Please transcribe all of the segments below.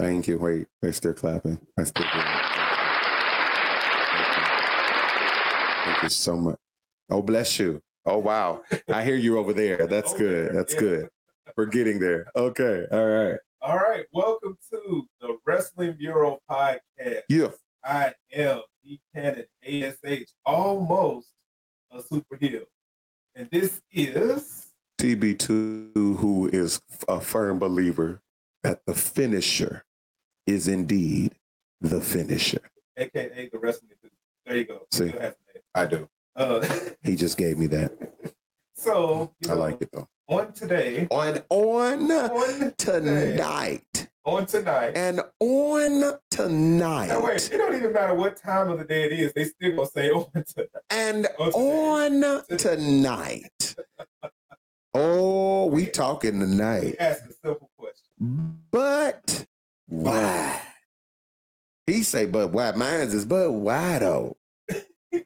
Thank you. Wait, they're still clapping. That's good. Thank you so much. Oh, bless you. Oh, wow. I hear you over there. That's good. That's good. We're getting there. Okay. All right. All right. Welcome to the Wrestling Bureau podcast. Yeah. I am E. Cannon, ASH, almost a superhero. And this is TB2, who is a firm believer that the finisher is indeed the finisher. AKA the wrestling. There you go. See, I do. He just gave me that. So I like it though. On today. On tonight. Today. On tonight. And on tonight. Now wait, it don't even matter what time of the day it is. They still gonna say on tonight. And on tonight. Oh, we talking tonight. Ask a simple question. But why? He say, but why? Mine's is, but why though?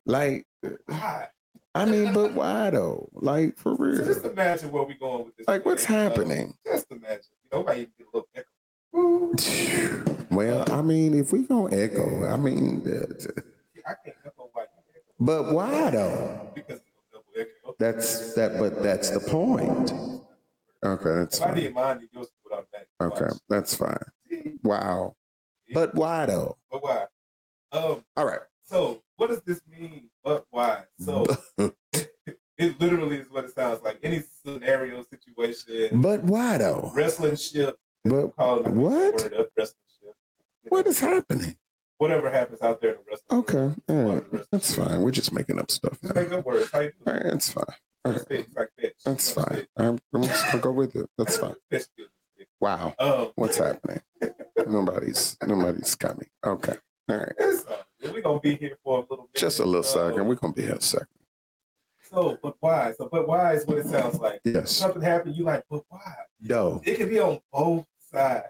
Like, why? I mean, but why though? Like, for real. So just imagine where we going with this. Like, what's happening? Just imagine. Nobody even get a little echo. Well, I mean, if we gonna echo, I mean, I can't echo why. But why though? Because double echo. That's that, but that's the point. Okay, that's fine. I didn't mind yours without that. Okay, that's fine. Wow. But why though? But why? All right. So what does this mean? But why? So it literally is what it sounds like. Any scenario, situation. But why though? Wrestling ship. But what? What is happening? Whatever happens out there in the wrestling. Okay, all right. That's fine. We're just making up stuff. Just making up words. That's fine. All right. That's fine. I'll go with it. That's fine. Wow. What's happening? Nobody's coming. Okay. All right. We're gonna be here for a little bit. Just a little second. We're gonna be here a second. So, but why? So, but why is what it sounds like. Yes. If something happened, you like, but why? No. It can be on both sides.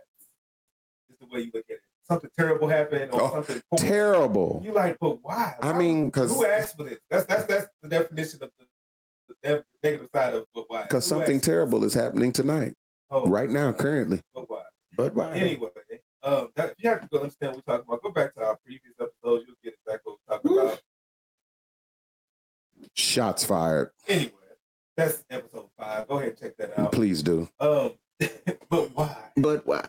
Is the way you look at it. Something terrible happened, or something terrible. You like, but why? I mean, because who asked for this? That's the definition of the negative side of but why. Because something terrible is happening tonight, right now, currently. But why? But why? Anyway. You have to go understand what we're talking about. Go back to our previous episodes. You'll get exactly what we're talking about. Shots fired. Anyway, that's episode 5. Go ahead and check that out. Please do. But why? But why?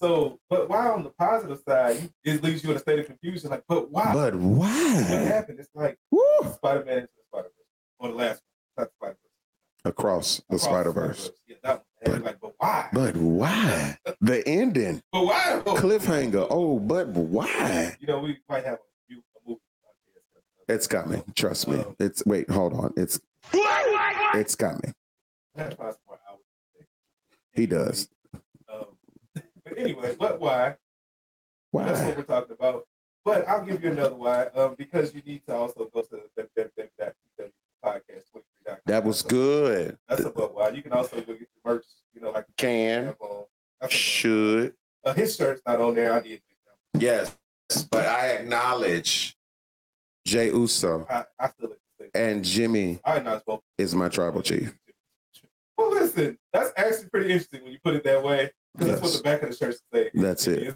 So, but why on the positive side, it leaves you in a state of confusion. Like, but why? But why? What happened? It's like Spider-Man into the Spider-Verse. Or the last one. Not Spider-Verse. Across the Spider-Verse. Yeah, that one. But why? But why? The ending. But why? Cliffhanger. Oh, but why? You know, we might have a movie. It's coming. Trust me. It's wait. Hold on. It's coming. He does. But anyway, but why? Why? That's what we're talking about. But I'll give you another why. Because you need to also go to the podcast23.com. That was good. That's a but why. You can also go get the merch. You know, like can. Should. His shirt's not on there. I need to. Yes, but I acknowledge. Jey Uso I feel it. And Jimmy is my tribal chief. Well, listen, that's actually pretty interesting when you put it that way. Because that's what the back of the church says. That's it.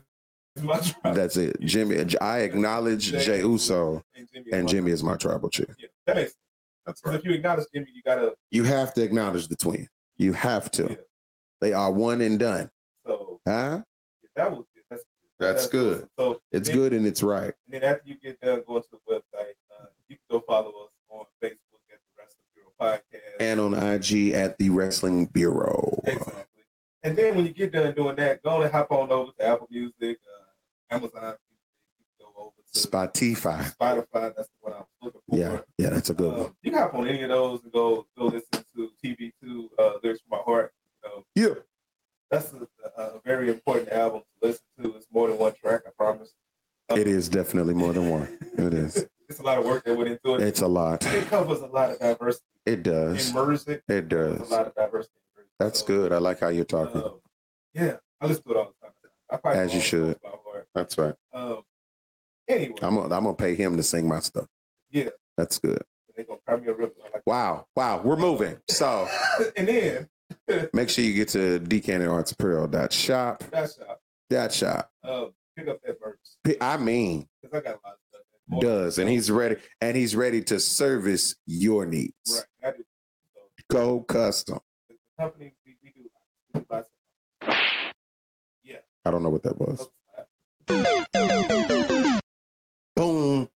That's it. Jimmy, I acknowledge Jey Uso and Jimmy is my tribal chief. Yeah, that makes sense. That's right. If you acknowledge Jimmy, you have to acknowledge the twin. You have to. Yeah. They are one and done. So, huh? Yeah, that was it. That's good. Awesome. So it's good and it's right. And then after you get done, go to the website. You can go follow us on Facebook at the Wrestling Bureau Podcast. And on IG at the Wrestling Bureau. Exactly. And then when you get done doing that, go and hop on over to Apple Music, Amazon Music. You can go over to Spotify. Spotify, that's what I was looking for. Yeah, that's a good one. You can hop on any of those and go listen to TB2, Lyrics From My Heart. Yeah. That's a very important album to listen to. It's more than one track, I promise. It is definitely more than one. It is. It's a lot of work that went into it. It's a lot. It covers a lot of diversity. It does. It does. A lot of diversity. That's good. I like how you're talking. Yeah, I listen to it all the time. As you should. That's right. Anyway, I'm gonna pay him to sing my stuff. Yeah, that's good. They're gonna cry me a river. Wow. We're moving. So and then. Make sure you get to decanningartsapparel.shop. That shot. Pick up that verse. I mean, because I got a lot of stuff. And he's ready. And he's ready to service your needs. Right. I do. So, go custom. The company we do. We buy stuff. Yeah. I don't know what that was. Okay. Boom.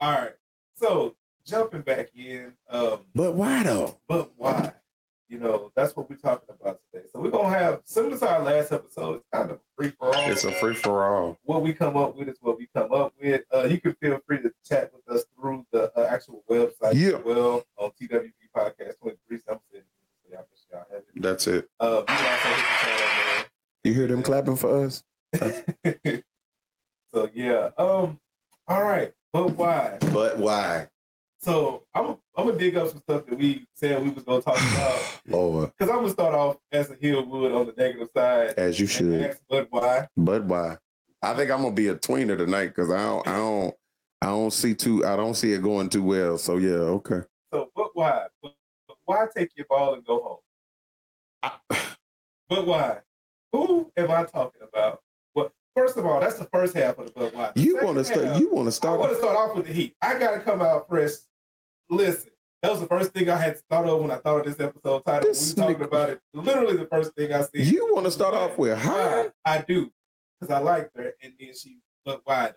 All right. So jumping back in. But why though? But why? You know, that's what we're talking about today. So we're going to have, similar to our last episode, it's kind of free-for-all. It's a free-for-all. What we come up with is what we come up with. You can feel free to chat with us through the actual website as well on TWP Podcast 23. That's it. You hear them clapping for us? So, yeah. All right. But why? But why? So I'm gonna dig up some stuff that we said we was gonna talk about. Lord, because I'm gonna start off as a heel would on the negative side. As you should. Ask, but why? But why? I think I'm gonna be a tweener tonight because I don't see it going too well. So yeah, okay. So but why? But why take your ball and go home? But why? Who am I talking about? First of all, that's the first half of the but why. You want to start? I want to start off with the heat. I gotta come out fresh. Listen, that was the first thing I had thought of when I thought of this episode title. We were talking about it. Literally the first thing I see. You want to start off with her? I do. Because I liked her. And then she but why?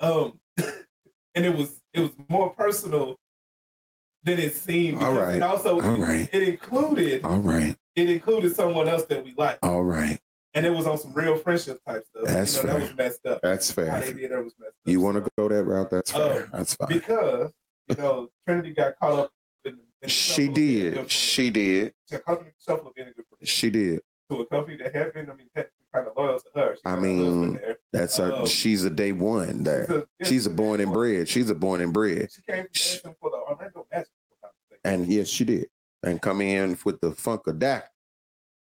And it was more personal than it seemed. All right. And also it included someone else that we liked. All right. And it was on some real friendship type stuff. That's fair. That was messed up. That's fair. How they did that was messed up. You want to go that route? That's fair. That's fine. Because Trinity got caught up in She did. To a company that had been, kind of loyal to her. That's her. She's a day one there. She's a born and bred. She's a born and bred. She came for the Orlando Magic. And yes, she did. And come in with the Funkadactyl.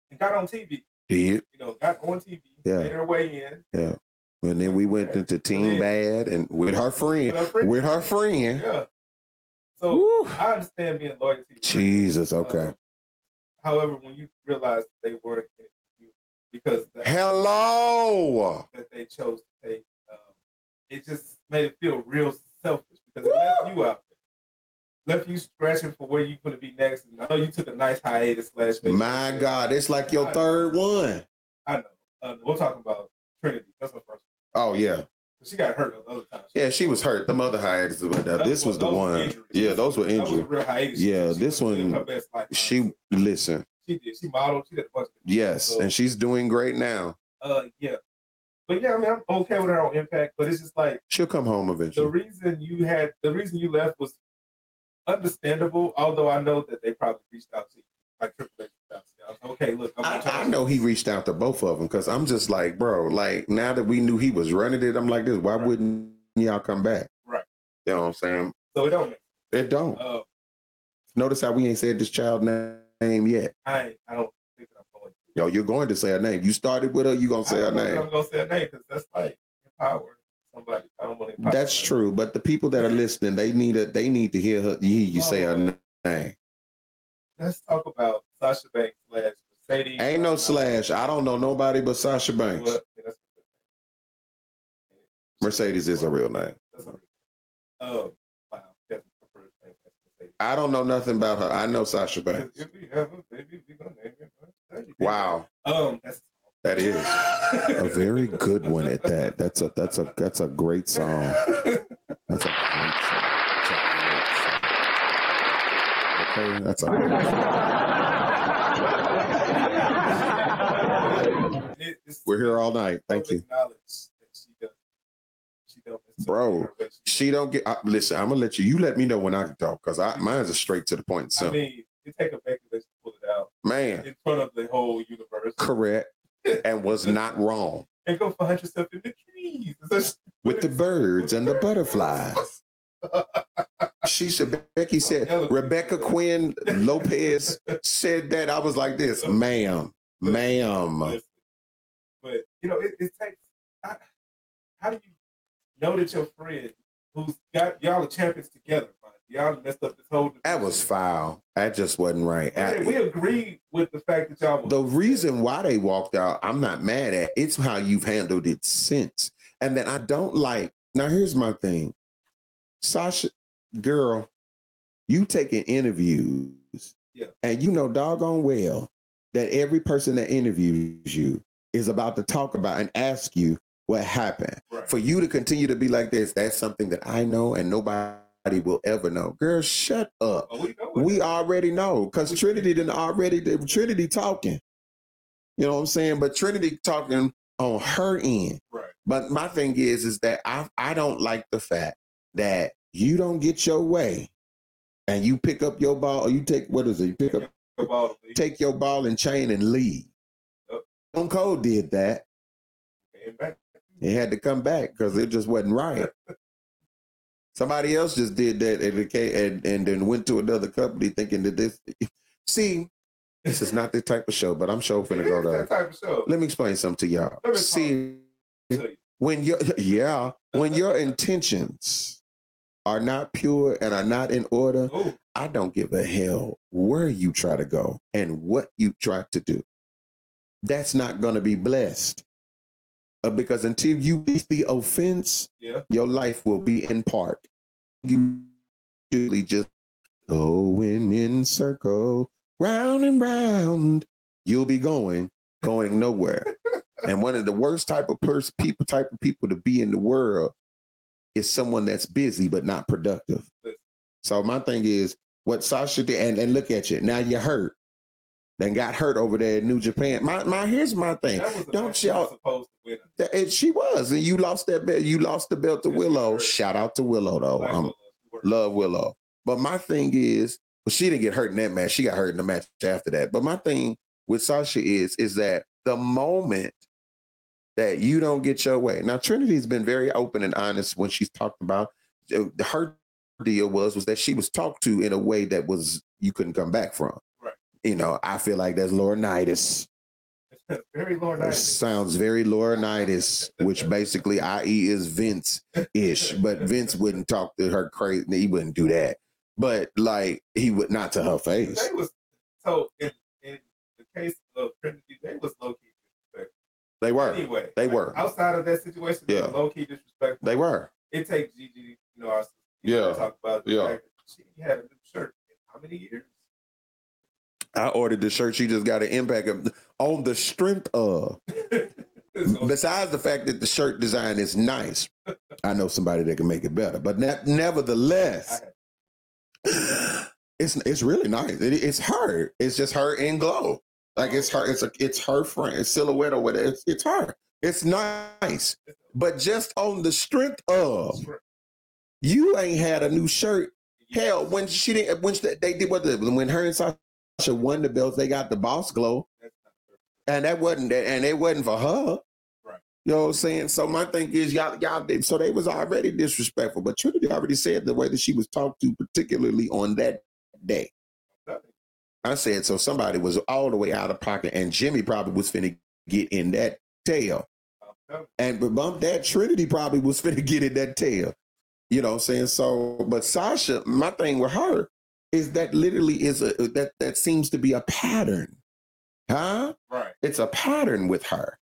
And got on TV. Did. Got on TV, made her way in. Yeah. And then we went into Team Bad and with her friend. Yeah. So woo. I understand being loyal to you. Jesus, okay. However, when you realize they were because that they chose to take, it just made it feel real selfish because it left you out there. Left you scratching for where you're going to be next. And I know you took a nice hiatus last week. My God, it's like your third one. I know. We're talking about Trinity. That's my first one. Oh, yeah. She got hurt the other time. Yeah, she was hurt. The mother hiatus was that. This was the one. Yeah, those were injured. That was a real hiatus. Yeah, this one. She listen. She did. She modeled. She did a bunch of things. Yes, and she's doing great now. Yeah, but yeah, I mean, I'm okay with her on Impact, but it's just like she'll come home eventually. The reason you left was understandable. Although I know that they probably reached out to you, like Triple H. Okay, look. I know he reached out to both of them because I'm just like, bro, like now that we knew he was running it, I'm like this. Why wouldn't y'all come back? Right. You know what I'm saying? So it don't. Notice how we ain't said this child's name yet. I don't think I'm going to. Yo, you're going to say her name. You started with her. You gonna say her name? I'm gonna say her name because that's like empower somebody. I don't want to empower. That's true. But the people that are listening, they need to hear you say her name. Let's talk about Sasha Banks / Mercedes. Ain't no / I don't know nobody but Sasha Banks. Well, yeah, that's Mercedes is a real name. That's a real name. Oh, wow. That's the first name. That's Mercedes. I don't know nothing about her. I know Sasha Banks. If we have a baby, we're going to name her. Wow. That is a very good one at that. That's a great song. That's a great song. Okay, that's all right. We're here all night. Thank you. Bro, she don't get... listen, I'm going to let you... You let me know when I can talk, because mine's a straight to the point. So. I mean, it take a Becky Lynch to pull it out. Man. In front of the whole universe. Correct. And was not wrong. And go find yourself in the trees. With the birds and the butterflies. Becky said, Rebecca Quinn Lopez said that. I was like this, ma'am. But, it takes, how do you know that your friend who's got y'all are champions together, Y'all messed up this whole decision. That was foul. That just wasn't right. We agreed with the fact that y'all... The reason why they walked out, I'm not mad at. It's how you've handled it since. And then I don't like... Now, here's my thing. Sasha, girl, you taking interviews. Yeah. And you know doggone well that every person that interviews you is about to talk about and ask you what happened. Right. For you to continue to be like this, that's something that I know and nobody... will ever know. Girl, shut up. Oh, we already know because Trinity didn't already did Trinity talking. You know what I'm saying? But Trinity talking on her end. Right. But my thing is that I don't like the fact that you don't get your way and you pick up your ball or you take take your ball and chain and leave. Yep. Stone Cold did that. He had to come back because it just wasn't right. Somebody else just did that and then went to another company thinking that this... See, this is not the type of show, but I'm sure finna go to... Type of show. Let me explain something to y'all. See, when your intentions are not pure and are not in order, ooh. I don't give a hell where you try to go and what you try to do. That's not going to be blessed. Because until you face the offense, your life will be in part. You usually just going in circle, round and round. You'll be going nowhere. And one of the worst type of people to be in the world is someone that's busy but not productive. So my thing is what Sasha did, and look at you now. You're hurt. Then got hurt over there in New Japan. Here's my thing. Don't y'all? She was, and you lost that belt. You lost the belt to Willow. Shout out to Willow though. Love Willow. But my thing is, she didn't get hurt in that match. She got hurt in the match after that. But my thing with Sasha is that the moment that you don't get your way. Now Trinity's been very open and honest when she's talked about her deal was that she was talked to in a way that was you couldn't come back from. You know, I feel like that's Laurinaitis. Very Laurinaitis. Sounds very Laurinaitis, which basically, i.e., is Vince-ish. But Vince wouldn't talk to her crazy. He wouldn't do that. But, like, he would not to her face. In the case of Trinity, they was low-key disrespectful. They were. Anyway. They were. Outside of that situation, they were low-key disrespectful. They were. It takes Gigi, you know, our sister, talk about the fact that she had a new shirt in how many years? I ordered the shirt. She just got an impact on the strength of. Besides the fact that the shirt design is nice, I know somebody that can make it better. But nevertheless, it's really nice. It's her. It's just her in glow. Like it's her. It's her frame, silhouette or whatever. It's her. It's nice. But just on the strength of, you ain't had a new shirt. Hell, when she didn't. When they did what? When her and Sasha won the belts, they got the Boss Glow, and it wasn't for her. Right. You know what I'm saying? So my thing is, y'all. So they was already disrespectful, but Trinity already said the way that she was talked to, particularly on that day. Okay. I said so. Somebody was all the way out of pocket, and Jimmy probably was finna get in that tail, and bump that Trinity probably was finna get in that tail. You know what I'm saying? So, but Sasha, my thing with her. Is that literally is a that seems to be a pattern, huh? Right. It's a pattern with her.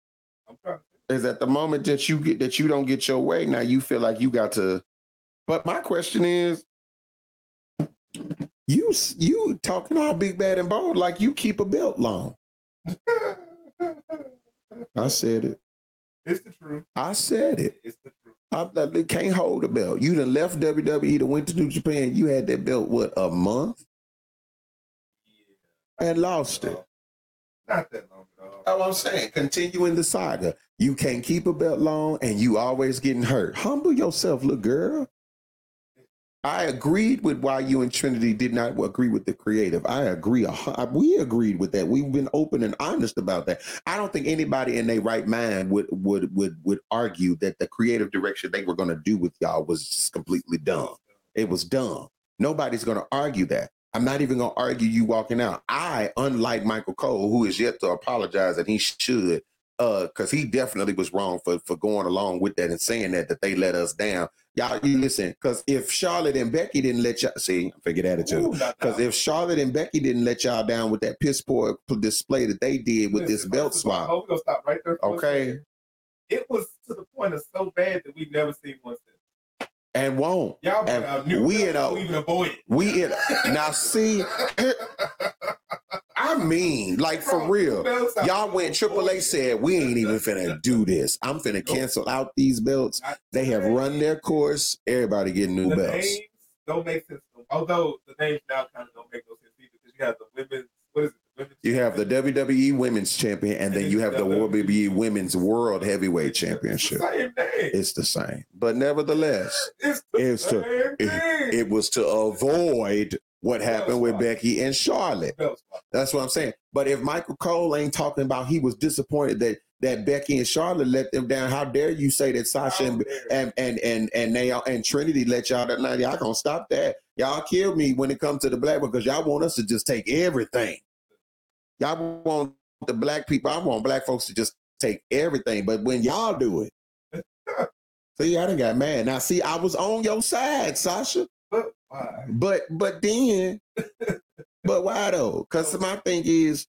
Okay. Is at the moment that you get that you don't get your way, now you feel like you got to. But my question is, you talking all big, bad, and bold like you keep a belt long. I said it. It's the truth. I said it. It's the truth. They can't hold a belt. You done left WWE to went to New Japan. You had that belt, what, a month? Yeah. And lost it. Not that long at all. That's what I'm saying. Continuing the saga. You can't keep a belt long and you always getting hurt. Humble yourself, little girl. I agreed with why you and Trinity did not agree with the creative. I agree. We agreed with that. We've been open and honest about that. I don't think anybody in their right mind would argue that the creative direction they were going to do with y'all was just completely dumb. It was dumb. Nobody's going to argue that. I'm not even going to argue you walking out. I, unlike Michael Cole, who is yet to apologize, and he should, because he definitely was wrong for going along with that and saying that they let us down. Y'all, you listen, because if Charlotte and Becky didn't let y'all, see, forget attitude. Because if Charlotte and Becky didn't let y'all down with that piss poor display that they did with this belt swap. Oh, we're going to stop right there. Okay. It was to the point of so bad that we've never seen one since. And won't. Y'all and we in a, even avoid it. We in a, now see, I mean, like for real, y'all went, Triple H said, we ain't even finna do this. I'm finna cancel out these belts. They have run their course. Everybody getting new belts. Names don't make sense. Although the names now kind of don't make no sense either, because you have the women's, what is it? You have the WWE Women's Champion, and then you have the WWE Women's World Heavyweight Championship. It's the same, but nevertheless, it's to it was to avoid what happened with Becky and Charlotte. That's what I'm saying. But if Michael Cole ain't talking about he was disappointed that Becky and Charlotte let them down, how dare you say that Sasha and they and Trinity let y'all down? Y'all gonna stop that? Y'all kill me when it comes to the black one, because y'all want us to just take everything. Y'all want the black people. I want black folks to just take everything. But when y'all do it, see, I done got mad. Now, see, I was on your side, Sasha. But why? But then, but why though? Because my thing is,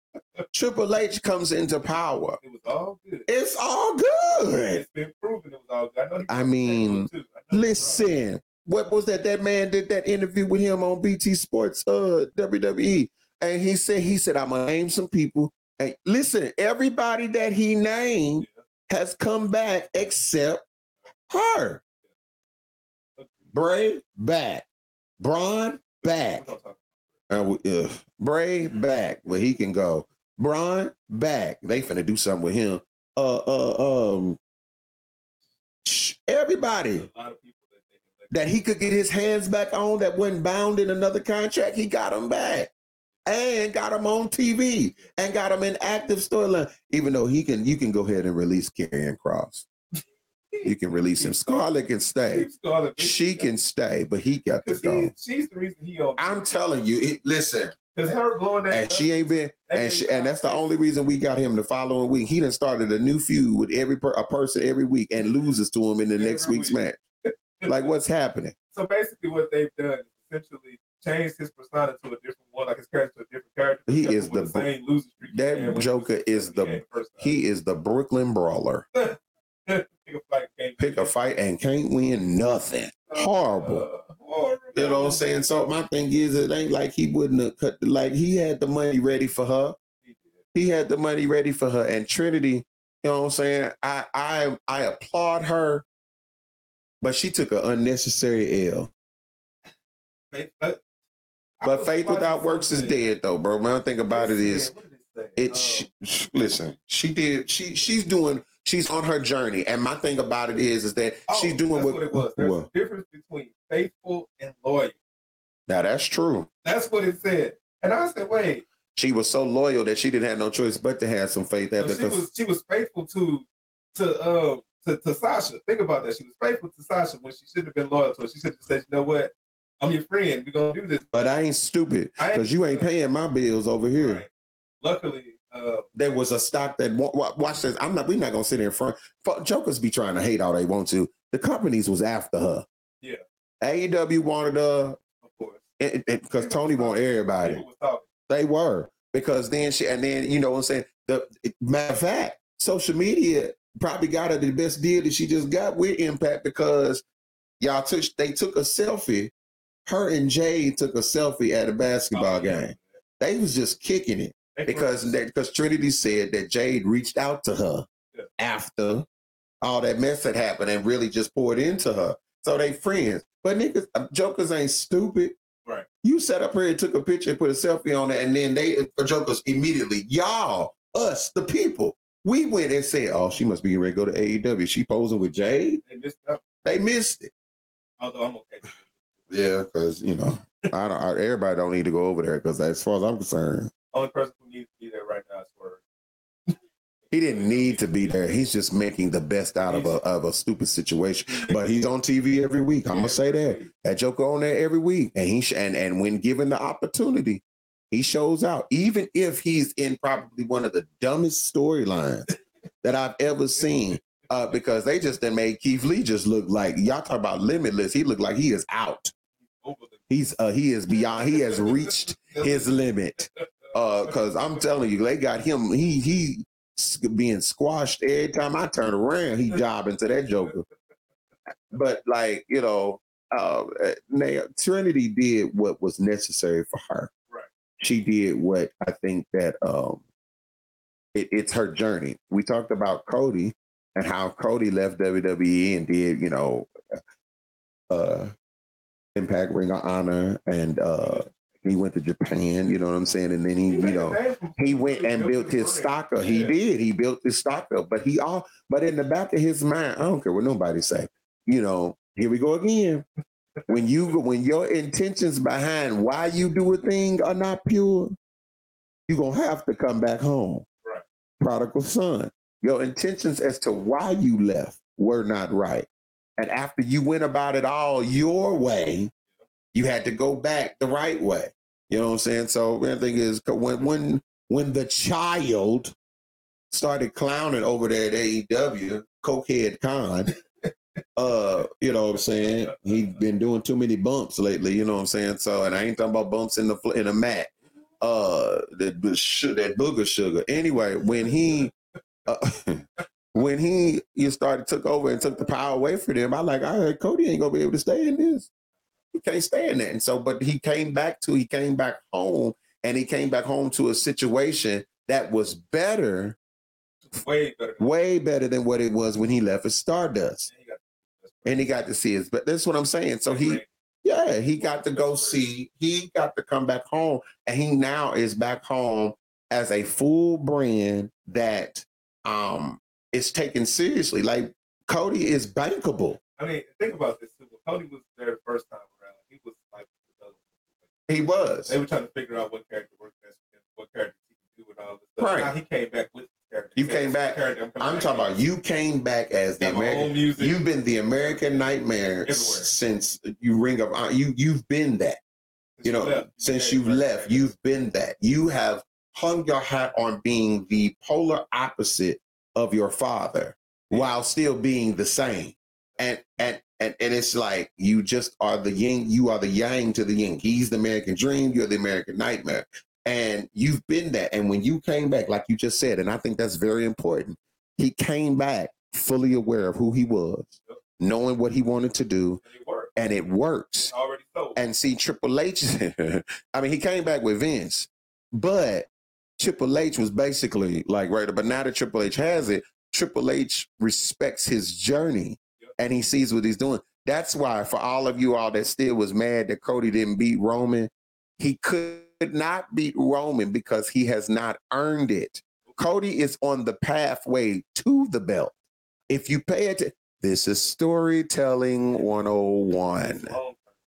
Triple H comes into power. It was all good. It's all good. It's been proven it was all good. I mean, listen. What was that? That man did that interview with him on BT Sports, WWE. And he said, I'm going to name some people. And listen, everybody that he named has come back except her. Bray back. Braun back. Bray back. Well, he can go. Braun back. They finna do something with him. Everybody that he could get his hands back on that wasn't bound in another contract, he got them back. And got him on TV and got him in active storyline. Even though you can go ahead and release Karrion Kross. You can release him. Scarlett can stay. She can stay, but he got to go. She's the reason he. I'm telling you, listen. Because her blowing that. And she ain't been. And that's the only reason we got him the following week. He done started a new feud with a person every week and loses to him in the next week's match. Like, what's happening? So basically, what they've done is essentially changed his persona to a different one, like his character to a different character. He is the same loser streak. That Joker is the Brooklyn Brawler. Pick a fight and can't win nothing. Horrible. You know what I'm saying? So my thing is, it ain't like he wouldn't have cut. Like, he had the money ready for her. He had the money ready for her. And Trinity, you know what I'm saying? I applaud her, but she took an unnecessary L. But faith without works is dead, though, bro. When I think about it, is it? Listen, she did. She's doing. She's on her journey, and my thing about it is that she's doing what it was. There's a difference between faithful and loyal. Now that's true. That's what it said, and I said, wait. She was so loyal that she didn't have no choice but to have some faith. After she was faithful to Sasha. Think about that. She was faithful to Sasha when she shouldn't have been loyal to her. She should have said, you know what? I'm your friend. We're going to do this. But I ain't stupid, because you ain't paying my bills over here. Right. Luckily, there was a stock that, watch this, we're not going to sit in front. Jokers be trying to hate all they want to. The companies was after her. Yeah. AEW wanted her. Of course. Because Tony wanted everybody. They were. Because then you know what I'm saying? Matter of fact, social media probably got her the best deal that she just got with Impact, because they took a selfie. Her and Jay took a selfie at a basketball game. They was just kicking it because Trinity said that Jade reached out to her after all that mess had happened and really just poured into her. So they friends. But niggas, jokers ain't stupid. Right. You sat up here and took a picture and put a selfie on it, and then jokers immediately, y'all, us, the people, we went and said, oh, she must be ready to go to AEW. She posing with Jade. They missed it. Although I'm okay. Yeah, because, you know, everybody don't need to go over there, because as far as I'm concerned. Only person who needs to be there right now is Word. He didn't need to be there. He's just making the best out of a stupid situation. But he's on TV every week. I'm going to say that. That Joker on there every week. And and when given the opportunity, he shows out. Even if he's in probably one of the dumbest storylines that I've ever seen, because they just then made Keith Lee just look like, y'all talk about limitless. He looked like he is out. He is beyond. He has reached his limit. Because I'm telling you, they got him. He being squashed every time I turn around. He jobbing to that Joker. But like, you know, Trinity did what was necessary for her. Right. She did what I think that it's her journey. We talked about Cody and how Cody left WWE and did, you know, Impact, Ring of Honor, and he went to Japan, you know what I'm saying? And then he went and built his stock up. He did. He built his stock up. But but in the back of his mind, I don't care what nobody say, you know, here we go again. When your intentions behind why you do a thing are not pure, you're going to have to come back home. Right. Prodigal son. Your intentions as to why you left were not right. And after you went about it all your way, you had to go back the right way. You know what I'm saying? So the thing is, when the child started clowning over there at AEW, Cokehead Khan, you know what I'm saying? He'd been doing too many bumps lately. You know what I'm saying? So, and I ain't talking about bumps in the mat. That booger sugar. Anyway, when he. When took over and took the power away from them, I like, all right, Cody ain't gonna be able to stay in this. He can't stay in that. And so, but he came back home, and he came back home to a situation that was better, way better than what it was when he left at Stardust. And he got to see his, but that's what I'm saying. So he got to go see, he got to come back home, and he now is back home as a full brand that, it's taken seriously. Like, Cody is bankable. I mean, think about this too. When Cody was there the first time around, he was like, he was. They were trying to figure out what character worked best for him, what character he could do with all this stuff. Right. Now he came back with the character. You came back. I'm talking about you came back as the American. You've been the American Nightmare everywhere. Since you Ring of Honor. You've been that. Since you know, since you left, you've been that. You have hung your hat on being the polar opposite of your father, while still being the same, and it's like you just are the yin, you are the yang to the yin. He's the American Dream, you're the American Nightmare, and you've been that. And when you came back, like you just said, and I think that's very important. He came back fully aware of who he was, knowing what he wanted to do, and it works. And see, Triple H, I mean, he came back with Vince, but Triple H was basically like, right, but now that Triple H has it, Triple H respects his journey, and he sees what he's doing. That's why, for all of you all that still was mad that Cody didn't beat Roman, he could not beat Roman because he has not earned it. Cody is on the pathway to the belt. If you pay attention, this is storytelling 101.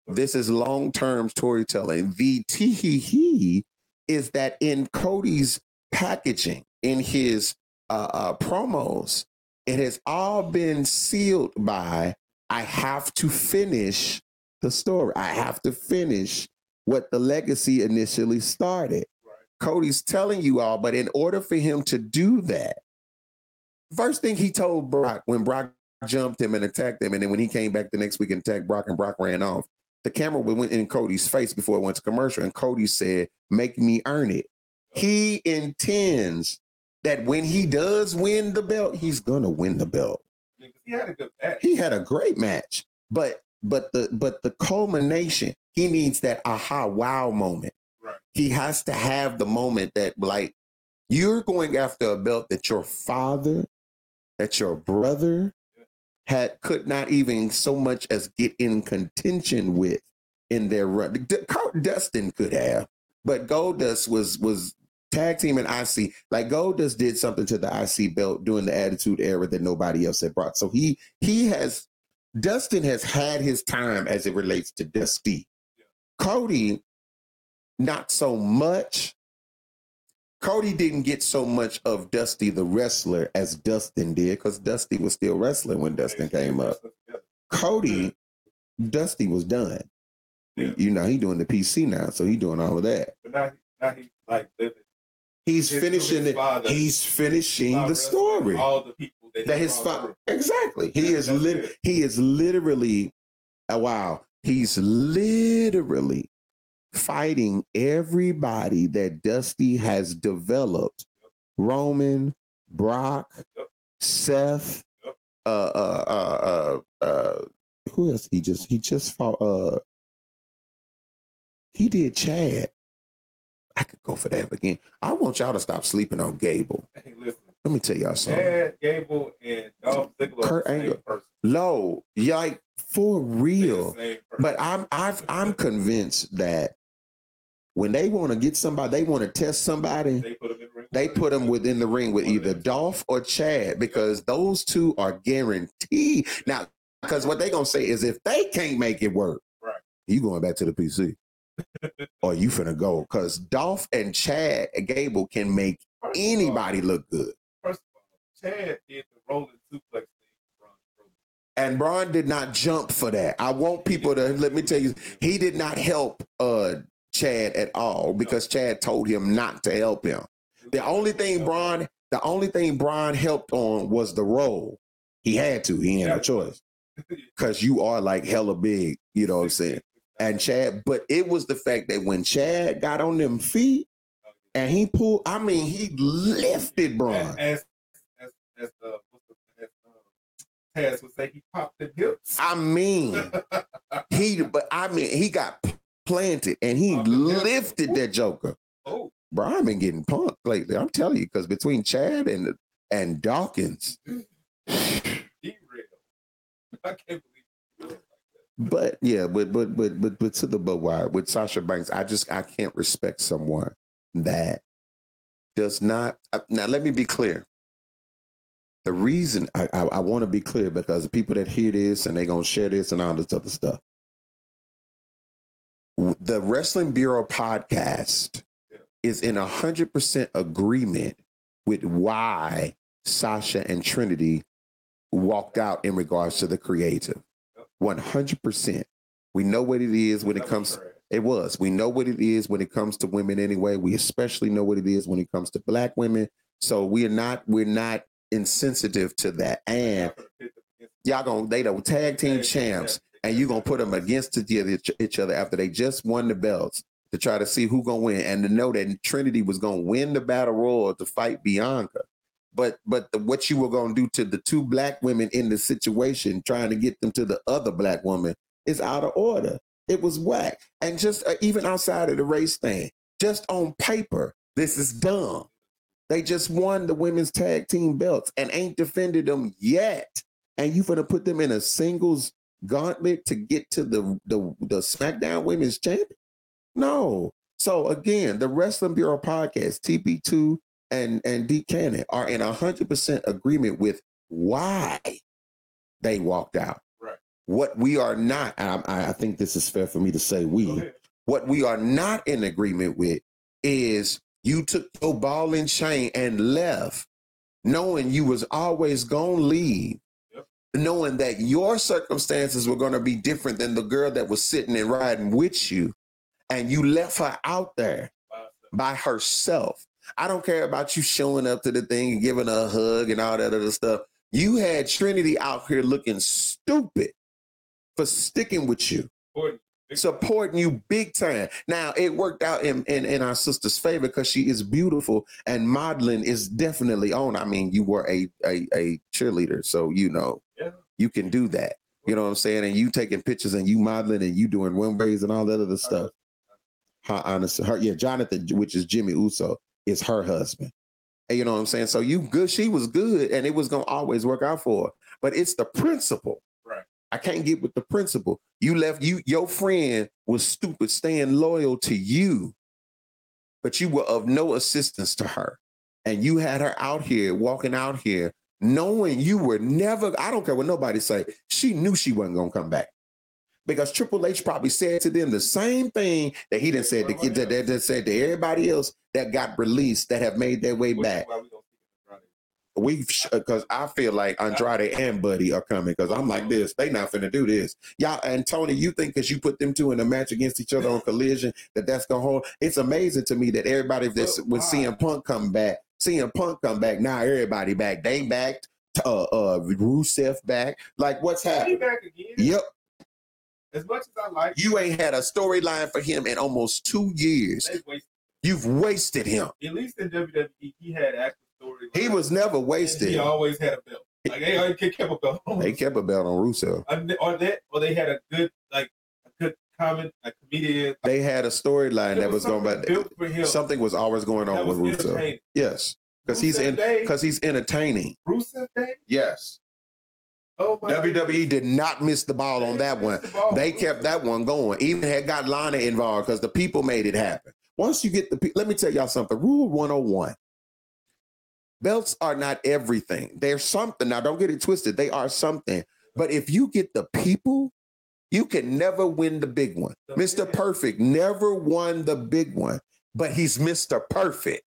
This is long-term storytelling. The tee-hee-hee is that in Cody's packaging, in his promos, it has all been sealed by, I have to finish the story. I have to finish what the legacy initially started. Right. Cody's telling you all, but in order for him to do that, first thing he told Brock when Brock jumped him and attacked him, and then when he came back the next week and attacked Brock and Brock ran off, the camera went in Cody's face before it went to commercial, and Cody said, make me earn it. He intends that when he does win the belt, he's going to win the belt. He had a good match. He had a great match, but the culmination, he needs that aha, wow moment. Right. He has to have the moment that, like, you're going after a belt that your father, that your brother, could not even so much as get in contention with in their run. Dustin could have, but Goldust was tag team and IC. Like, Goldust did something to the IC belt during the Attitude Era that nobody else had brought. So Dustin has had his time as it relates to Dusty. Yeah. Cody, not so much. Cody didn't get so much of Dusty the wrestler as Dustin did, because Dusty was still wrestling when Dustin came up. Cody, Dusty was done. Yeah. You know, he doing the PC now, so he doing all of that. But now he's like living. He's finishing the story. All the people that his father. Exactly. He is literally. Wow. He's literally fighting everybody that Dusty has developed. Roman, Brock, Seth. Who else? He just fought. He did Chad. I could go for that again. I want y'all to stop sleeping on Gable. Hey, listen. Let me tell y'all something. Chad Gable and Dolph Ziggler. Kurt Angle. Low, like for real. But I'm convinced that when they want to get somebody, they want to test somebody. They put them within the ring with either Dolph or Chad, because those two are guaranteed. Now, because what they're gonna say is if they can't make it work, right, you going back to the PC. Or you finna go, because Dolph and Chad Gable can make anybody look good. First of all, Chad did the rolling suplex thing. And Braun did not jump for that. I want people to, let me tell you, he did not help Chad at all, because Chad told him not to help him. The only thing Braun helped on was the roll. He had to. He had no choice. Because you are like hella big, you know what I'm saying? And Chad, but it was the fact that when Chad got on them feet and he pulled, I mean, he lifted Braun. As would say, he popped the hips. I mean, he got planted and he lifted that joker. Oh, Braun been getting punked lately. I'm telling you, because between Chad and Dawkins, I can't believe. But yeah, but to the but why with Sasha Banks, I can't respect someone that does not. Now let me be clear. The reason I want to be clear, because the people that hear this and they're gonna share this and all this other stuff. The Wrestling Bureau podcast is in 100% agreement with why Sasha and Trinity walked out in regards to the creative. 100%. We know what it is when it comes. We know what it is when it comes to women anyway. We especially know what it is when it comes to Black women. So we're not insensitive to that. And y'all gonna, they don't tag team champs, and you gonna put them against each other after they just won the belts to try to see who gonna win, and to know that Trinity was gonna win the battle royal to fight Bianca. But what you were going to do to the two Black women in the situation, trying to get them to the other Black woman, is out of order. It was whack. And just even outside of the race thing, just on paper, this is dumb. They just won the women's tag team belts and ain't defended them yet. And you finna put them in a singles gauntlet to get to the SmackDown Women's Champion? No. So again, the Wrestling Bureau podcast, TB2, and D. Cannon are in 100% agreement with why they walked out. Right. What we are not, I think this is fair for me to say what we are not in agreement with is you took your ball and chain and left knowing you was always going to leave, knowing that your circumstances were going to be different than the girl that was sitting and riding with you, and you left her out there by herself. I don't care about you showing up to the thing and giving her a hug and all that other stuff. You had Trinity out here looking stupid for sticking with you, supporting you big time. Now, it worked out in our sister's favor, because she is beautiful and modeling is definitely on. I mean, you were a cheerleader, so you know, you can do that. You know what I'm saying? And you taking pictures and you modeling and you doing wind braids and all that other stuff. Her, honestly, Jonathan, which is Jimmy Uso, is her husband. And you know what I'm saying? So you good, she was good, and it was gonna always work out for her. But it's the principle. Right. I can't get with the principle. You left, your friend was stupid, staying loyal to you, but you were of no assistance to her. And you had her out here, walking out here, knowing you were never, I don't care what nobody say, she knew she wasn't gonna come back. Because Triple H probably said to them the same thing that he done said to everybody else that got released, that have made their way back. Because I feel like Andrade and Buddy are coming, because I'm like this. They not finna do this. Y'all, and Tony, you think because you put them two in a match against each other on Collision that's going to hold? It's amazing to me that everybody, when CM Punk come back, now everybody back. They backed. Rusev back. Like, what's happening? He back again? Yep. As much as I like you, ain't had a storyline for him in almost 2 years. You've wasted him. At least in WWE, he had actual storylines. He was never wasted. He always had a belt. Like, they kept a belt on. They kept a belt on Rusev. Or that, or they had a good, like, a comedian. They had a storyline that was going about something was always going on with Rusev. Yes, because he's entertaining. Rusev Day. Yes. Oh my WWE God. Did not miss the ball on that one. They kept that one going. Even had got Lana involved because the people made it happen. Once you get the people, let me tell y'all something. Rule 101. Belts are not everything. They're something. Now, don't get it twisted. They are something. But if you get the people, you can never win the big one. Mr. Perfect never won the big one, but he's Mr. Perfect.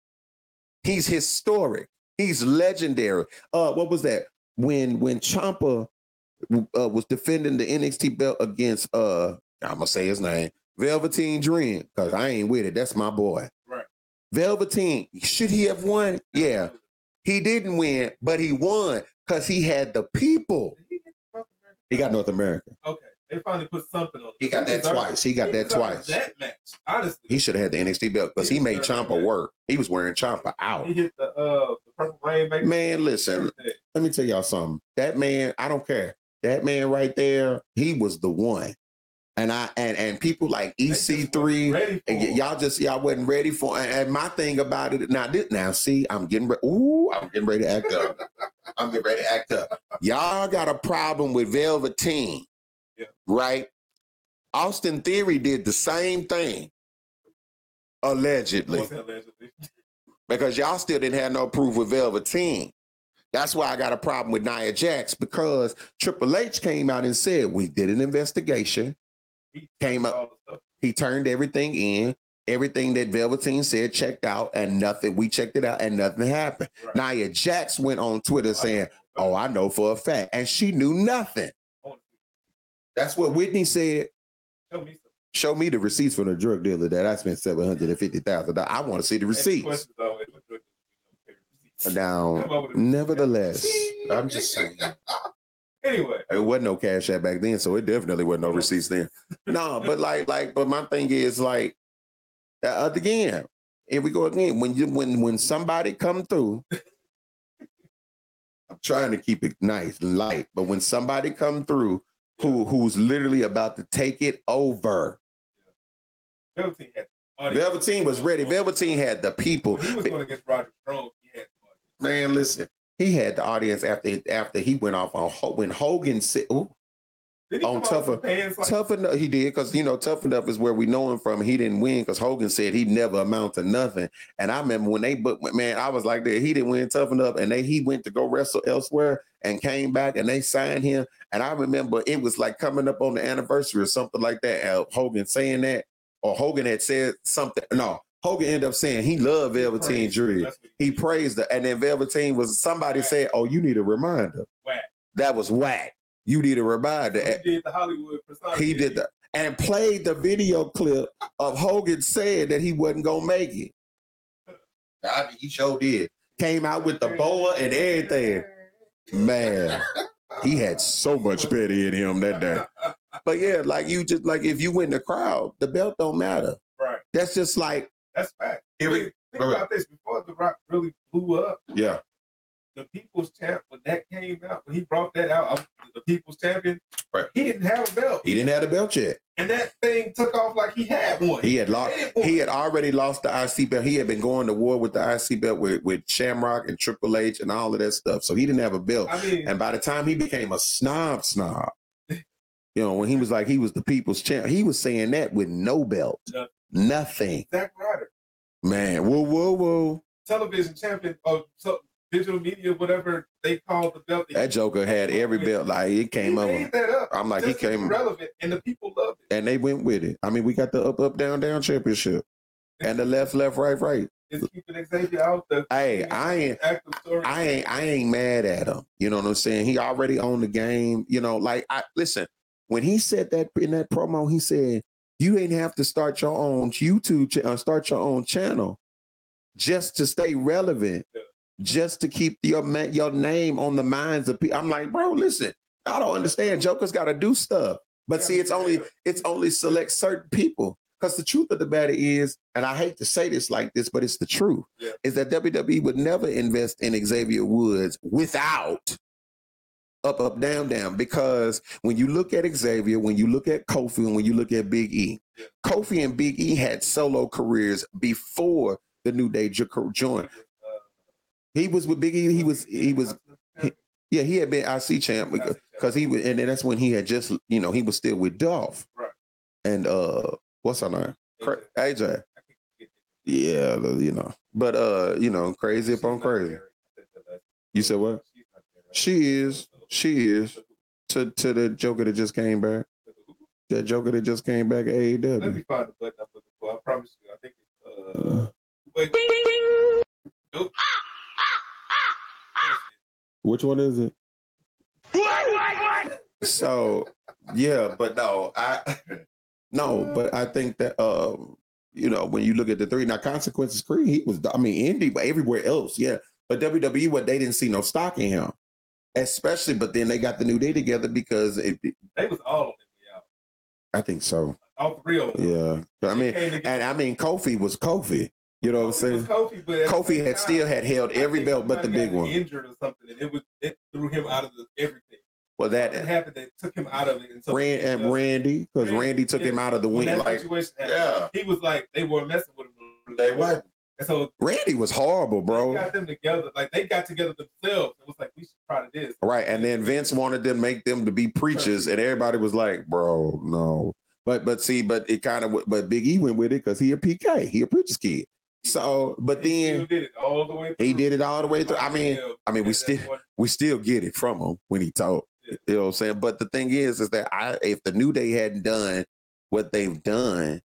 He's historic. He's legendary. What was that? When Ciampa was defending the NXT belt against, I'm going to say his name, Velveteen Dream, because I ain't with it. That's my boy. Right. Velveteen, should he have won? Yeah. He didn't win, but he won because he had the people. He got North America. Okay. They finally put something on him. He got that twice. He got that twice. That match, honestly. He should have had the NXT belt because he made Ciampa work. He was wearing Ciampa out. He hit the purple rainmaker. Man, listen. Let me tell y'all something. That man, I don't care. That man right there, he was the one. And I and people like EC3, and y'all wasn't ready for. And my thing about it now see, I'm getting ready to act up. I'm getting ready to act up. Y'all got a problem with Velveteen. Yeah. Right? Austin Theory did the same thing, allegedly. Because y'all still didn't have no proof with Velveteen. That's why I got a problem with Nia Jax, because Triple H came out and said, we did an investigation. He turned everything in. Everything that Velveteen said checked out, and nothing. We checked it out and nothing happened. Right. Nia Jax went on Twitter saying, oh, I know for a fact. And she knew nothing. That's what Whitney said. Show me the receipts from the drug dealer that I spent $750,000. I want to see the receipts. Now, nevertheless, I'm just saying. Anyway, it wasn't no Cash App back then, so it definitely wasn't no receipts then. No, but but my thing is again, here we go again. When somebody come through. I'm trying to keep it nice and light, but when somebody come through who's literally about to take it over. Yeah. Velveteen was ready. Velveteen had the people. He was going against Roger Strong. He had the audience. Man, listen. He had the audience after he went off on when Hogan said, on Tough Enough. He did, because Tough Enough is where we know him from. He didn't win because Hogan said he'd never amount to nothing. And I remember when they booked, man, I was like, he didn't win Tough Enough, and he went to go wrestle elsewhere and came back and they signed him. And I remember it was like coming up on the anniversary or something like that. Hogan saying that, or Hogan had said something. No, Hogan ended up saying he loved Velveteen Dream. He praised her, and then Velveteen was somebody said, "Oh, you need a reminder." Whack. That was whack. You need a reminder. He did the Hollywood persona. He did that and played the video clip of Hogan saying that he wasn't gonna make it. I mean, he sure did. Came out with the boa and everything. Man, he had so much petty in him that day. But yeah, if you win the crowd, the belt don't matter. Right. That's just that's fact. Think about this. Before The Rock really blew up. Yeah. The People's Champ, when that came out, when he brought that out, the People's Champion, right. He didn't have a belt. He didn't have a belt yet. And that thing took off like he had one. He had already lost the IC belt. He had been going to war with the IC belt with Shamrock and Triple H and all of that stuff. So he didn't have a belt. And by the time he became a snob, when he was he was the People's Champ, he was saying that with no belt. Nothing. Zack Ryder. Man, whoa. Television champion of digital media, whatever they call the belt. That Joker had every belt. It came over. He made that up. I'm like, he came relevant, and the people loved it. And they went with it. I mean, we got the up, down, down championship. And the left, right. It's keeping Xavier out there. Hey, I ain't mad at him. You know what I'm saying? He already owned the game. Listen, when he said that in that promo, he said, you ain't have to start your own YouTube channel just to stay relevant. Yeah. just to keep your name on the minds of people. I'm like, bro, listen, I don't understand. Joker's got to do stuff. But see, it's only select certain people. Because the truth of the matter is, and I hate to say this like this, but it's the truth, is that WWE would never invest in Xavier Woods without Up, Up, Down, Down. Because when you look at Xavier, when you look at Kofi, and when you look at Big E, Kofi and Big E had solo careers before the New Day joined. He was with Big E. He had been IC champ because he was, and then that's when he had just, he was still with Dolph. Right. And what's her name? AJ. Yeah, but crazy upon crazy. You said what? She is to the Joker that just came back. That Joker that just came back at AEW. Let me find the button I'm looking for. I promise you. I think it's wait. Ding, ding, ding. Nope. Which one is it? What? So yeah, but I think that when you look at the three now, Consequences Creed, he was indie, but everywhere else, yeah. But WWE, they didn't see no stock in him, especially. But then they got the New Day together because they was all of it. Yeah. I think so. All three of them. Yeah, Kofi was Kofi. You know what I'm saying? Kofi had still held every belt but the big one. Injured or something, and it threw him out of everything. Well, that happened. That took him out of it. Randy, because Randy took him out of the win. Like, yeah, he was like they were messing with him. They were. And so Randy was horrible, bro. They got them together. Like they got together themselves. It was like we should try this. Right, and then Vince wanted them make them to be preachers, and everybody was like, bro, no. But Big E went with it because he a PK. He a preacher's kid. So, but then he did it all the way through. We still get it from him when he talked. Yeah. You know what I'm saying? But the thing is that if the New Day hadn't done what they've done,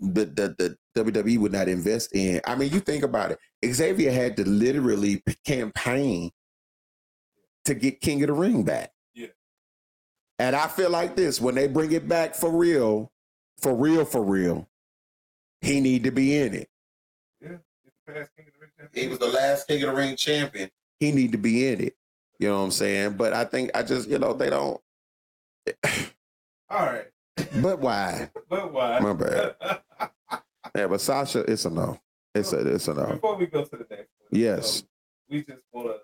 the WWE would not invest in. You think about it. Xavier had to literally campaign to get King of the Ring back. Yeah. And I feel like this when they bring it back for real, he need to be in it. He was the last King of the Ring champion. He need to be in it. You know what I'm saying? But I think they don't. All right. But why? My bad. Yeah, but Sasha, it's a no. It's a no. Before we go to the next one. Yes. We just want to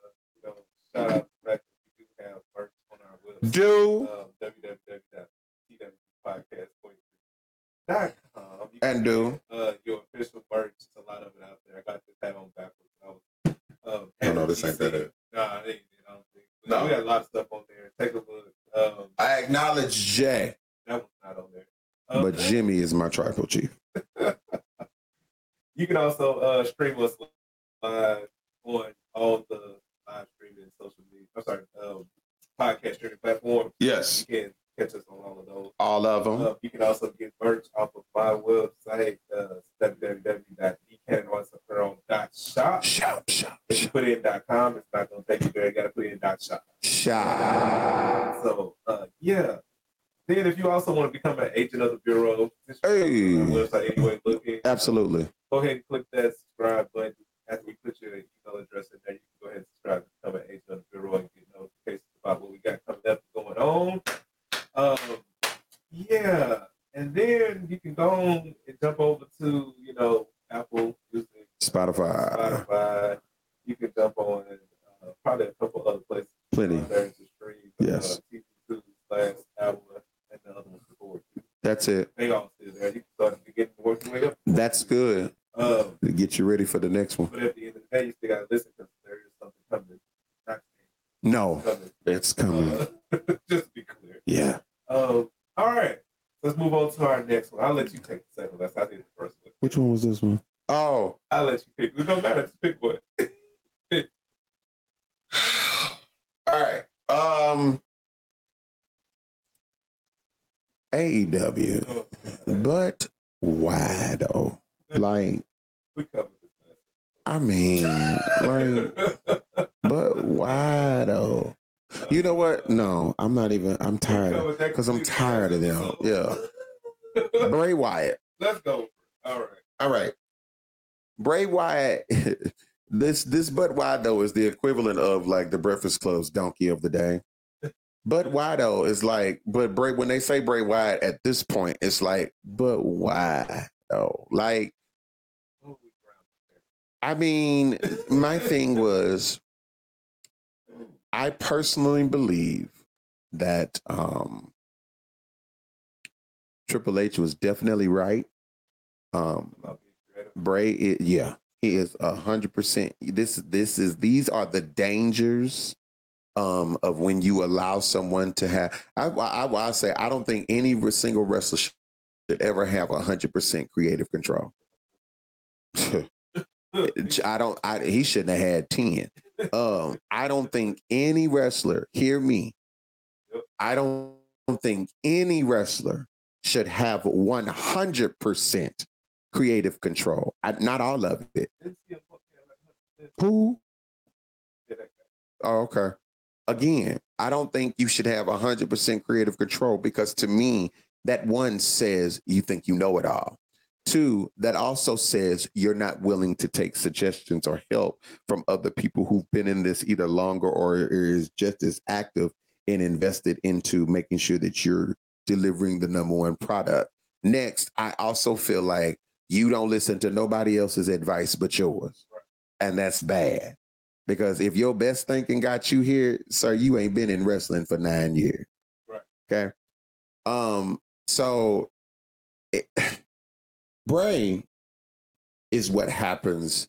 shout out the fact that we do have merch on our website. Do. www.twpodcast.com. And do. Your official merch. There's a lot of it out there. I got this hat on backwards. I don't know this ain't that it. Nah, it ain't. I don't think. No. We got a lot of stuff on there. Take a look. I acknowledge Jey. That one's not on there. But Jimmy is my tribal chief. You can also stream us live on all the live streaming social media. I'm sorry, podcast streaming platforms. Yes. You can catch us on all of those. All of them. You can also get merch off of my website, www.ecanonapparel.shop. Shop. If you put in .com, it's not going to take you there. You got to put in .shop. So, yeah. Then, if you also want to become an agent of the bureau, on the website anyway, looking absolutely. Go ahead and click that subscribe button. After we put your email address in there, you can go ahead and subscribe and become an agent of the bureau and get notifications about what we got coming up and going on. Yeah, and then you can go on and jump over to Apple Music, Spotify. You can jump on probably a couple other places. Plenty. There to stream. Yes. Last hour. That's it. They all still there. You can start to get working way up. That's good. To get you ready for the next one. But at the end of the day, you still gotta listen because there is something coming. No, it's coming. Just to be clear. Yeah. All right. Let's move on to our next one. I'll let you take the second one. I did the first one. Which one was this one? Oh, I'll let you pick. We don't matter to pick one. All right. AEW, but why though? But why though? You know what? No, I'm not even. I'm tired because I'm tired of them. Yeah, Bray Wyatt. Let's go. All right. Bray Wyatt This butt wide though is the equivalent of like the Breakfast Club's donkey of the day. But why though? It's like, but Bray, when they say Bray Wyatt at this point, it's like, but why though? Like, I mean, my thing was, I personally believe that Triple H was definitely right. Bray, he is 100%. These are the dangers of when you allow someone to have. I say I don't think any single wrestler should ever have 100% creative control. He shouldn't have had 10. I don't think any wrestler. Hear me. I don't think any wrestler should have 100% creative control. Not all of it. Who? Oh, okay. Again, I don't think you should have 100% creative control, because to me, that one says you think you know it all. Two, that also says you're not willing to take suggestions or help from other people who've been in this either longer or is just as active and invested into making sure that you're delivering the number one product. Next, I also feel like you don't listen to nobody else's advice but yours. And that's bad. Because if your best thinking got you here, sir, you ain't been in wrestling for 9 years. Right. Okay. Bray is what happens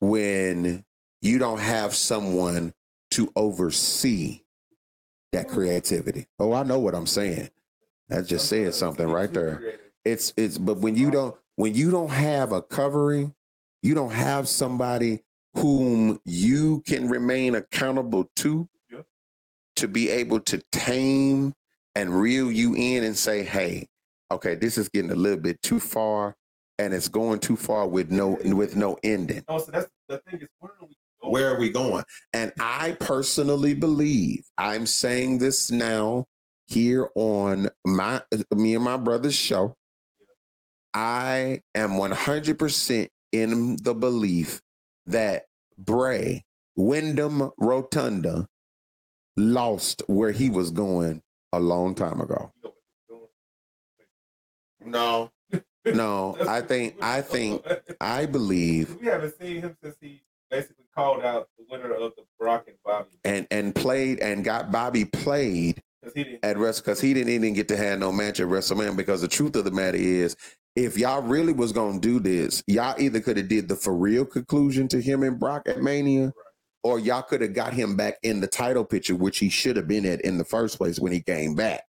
when you don't have someone to oversee that creativity. Oh, I know what I'm saying. That just said something right there. It's but when you don't have a covering, you don't have somebody whom you can remain accountable to be able to tame and reel you in and say, hey, okay, this is getting a little bit too far, and it's going too far with no ending. Oh, so that's the thing is, where are we going? And I personally believe, I'm saying this now here on me and my brother's show, I am 100% in the belief that Bray Wyndham Rotunda lost where he was going a long time ago. No, I believe we haven't seen him since he basically called out the winner of the Brock and Bobby and played and got Bobby played at rest, because he didn't even get to have no match at WrestleMania. Because the truth of the matter is, if y'all really was gonna do this, y'all either could have did the for real conclusion to him and Brock at Mania, right, or y'all could have got him back in the title picture, which he should have been at in the first place when he came back.